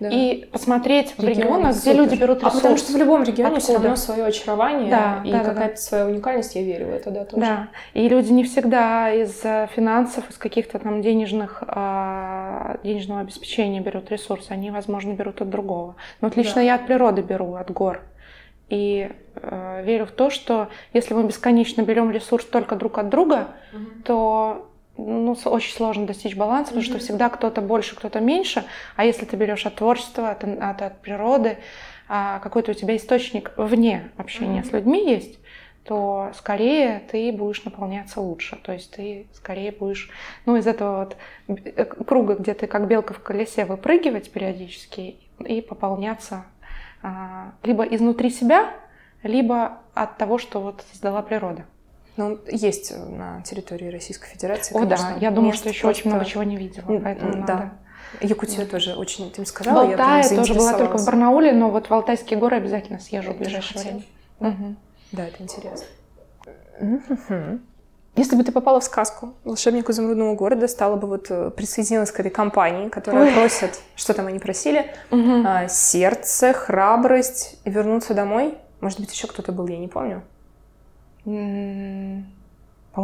И посмотреть в регионах, где люди берут ресурсы. А потому что в любом регионе все равно свое очарование, да, и да, какая-то своя уникальность, я верю в это, да, тоже. Да, и люди не всегда из финансов, из каких-то там денежного обеспечения берут ресурсы, они, возможно, берут от другого. Но вот лично я от природы беру, от гор. И верю в то, что если мы бесконечно берем ресурс только друг от друга, то очень сложно достичь баланса, потому что всегда кто-то больше, кто-то меньше. А если ты берешь от творчества, от природы, какой-то у тебя источник вне общения с людьми есть, то скорее ты будешь наполняться лучше. То есть ты скорее будешь из этого вот круга, где ты как белка в колесе, выпрыгивать периодически и пополняться либо изнутри себя, либо от того, что вот создала природа. Ну, есть на территории Российской Федерации, конечно. О, да, я думаю, что еще очень много чего не видела, поэтому надо. Якутия тоже очень этим сказала. В Алтае я тоже была только в Барнауле, но вот в Алтайские горы обязательно съезжу в ближайшее время. Угу. Да, это интересно. Если бы ты попала в сказку «Волшебник изумрудного города», стала бы присоединилась к этой компании, которая просит, что там они просили, сердце, храбрость, и вернуться домой. Может быть, еще кто-то был, я не помню. По-моему,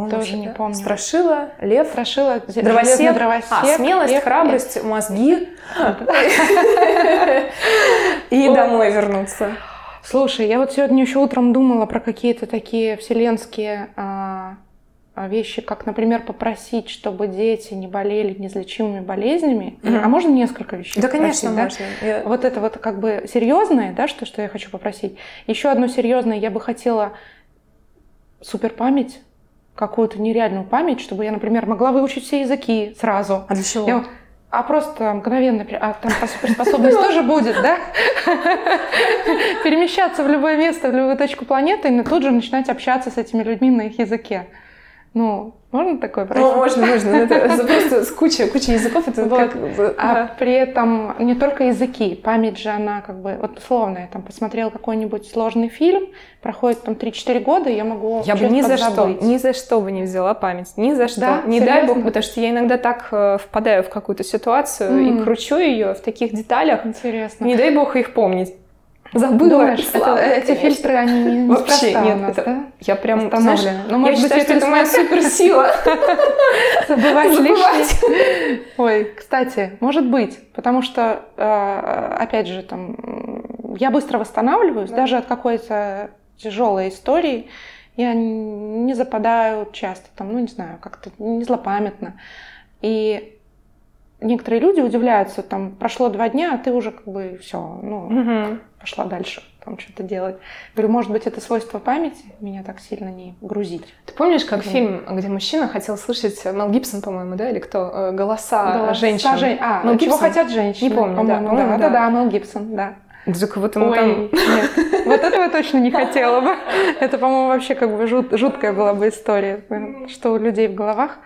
тоже не помню. Страшила, лев, дровосек, смелость, храбрость, мозги. И домой вернуться. Слушай, я вот сегодня еще утром думала про какие-то такие вселенские вещи, как, например, попросить, чтобы дети не болели неизлечимыми болезнями. А можно несколько вещей? Да, попросить, конечно, да? Можно. Вот это вот как бы серьезное, да, что я хочу попросить. Еще одно серьезное, я бы хотела суперпамять, какую-то нереальную память, чтобы я, например, могла выучить все языки сразу. А для чего? А просто мгновенно, там суперспособность тоже будет, да? Перемещаться в любое место, в любую точку планеты, и тут же начинать общаться с этими людьми на их языке. Ну, можно такое просить? Ну, можно. Это просто с кучей языков. Это вот. При этом не только языки. Память же, она как бы... Вот условно, я там посмотрела какой-нибудь сложный фильм, проходит там 3-4 года, и я могу... Я бы ни за что бы не взяла память. Ни за что. Да? Не дай бог, потому что я иногда так впадаю в какую-то ситуацию и кручу ее в таких деталях. Интересно. Не дай бог их помнить. Забыла. Эти фильтры, они не вообще нет, у нас, это, да? Я прям, знаешь, может быть, это моя суперсила. Забывать лишнее. Ой, кстати, может быть, потому что, опять же, там, я быстро восстанавливаюсь, даже от какой-то тяжелой истории, Я не западаю часто, там, ну, не знаю, как-то не злопамятно. И некоторые люди удивляются, там, прошло 2 дня, а ты уже как бы все, ну, пошла дальше, там, что-то делать. Говорю, может быть, это свойство памяти, меня так сильно не грузить. Ты помнишь, как фильм, где мужчина хотел слышать, Мел Гибсон, по-моему, да, или кто, голоса женщин? Мел Гибсон? Чего хотят женщины? Не помню, по-моему, да. Да, Мел Гибсон, да. Джек, вот ему там... Нет, вот этого я точно не хотела бы. Это, по-моему, вообще как бы жуткая была бы история, что у людей в головах.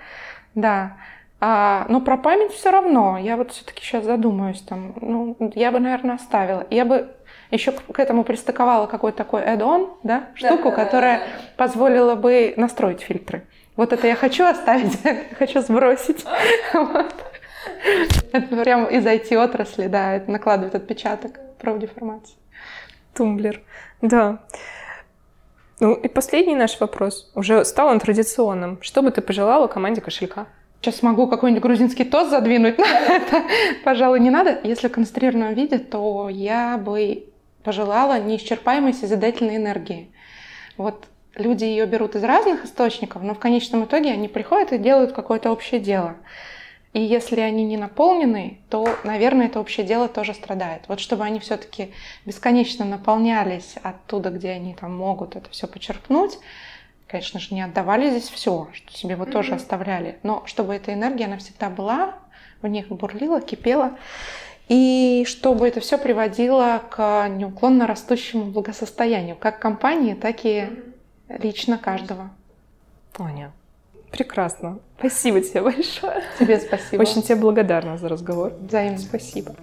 Да. Но про память все равно. Я вот все-таки сейчас задумаюсь там. Ну, я бы, наверное, оставила. Я бы еще к этому пристыковала какой-то такой add-on, да, штуку, которая позволила бы настроить фильтры. Вот это я хочу оставить, хочу сбросить. Это прям из IT-отрасли, да, это накладывает отпечаток. Профдеформации. Тумблер. Да. Ну и последний наш вопрос. Уже стал он традиционным. Что бы ты пожелала команде кошелька? Сейчас могу какой-нибудь грузинский тост задвинуть, но это, пожалуй, не надо. Если в концентрированном виде, то я бы пожелала неисчерпаемой созидательной энергии. Вот люди ее берут из разных источников, но в конечном итоге они приходят и делают какое-то общее дело. И если они не наполнены, то, наверное, это общее дело тоже страдает. Вот чтобы они все-таки бесконечно наполнялись оттуда, где они там могут это все почерпнуть, конечно же, не отдавали здесь все, что себе вы тоже оставляли, но чтобы эта энергия, она всегда была, в них бурлила, кипела, и чтобы это все приводило к неуклонно растущему благосостоянию, как компании, так и лично каждого. Понятно. Прекрасно. Спасибо тебе большое. Тебе спасибо. Очень тебе благодарна за разговор. Взаимно. Спасибо.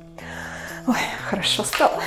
Ой, хорошо стало.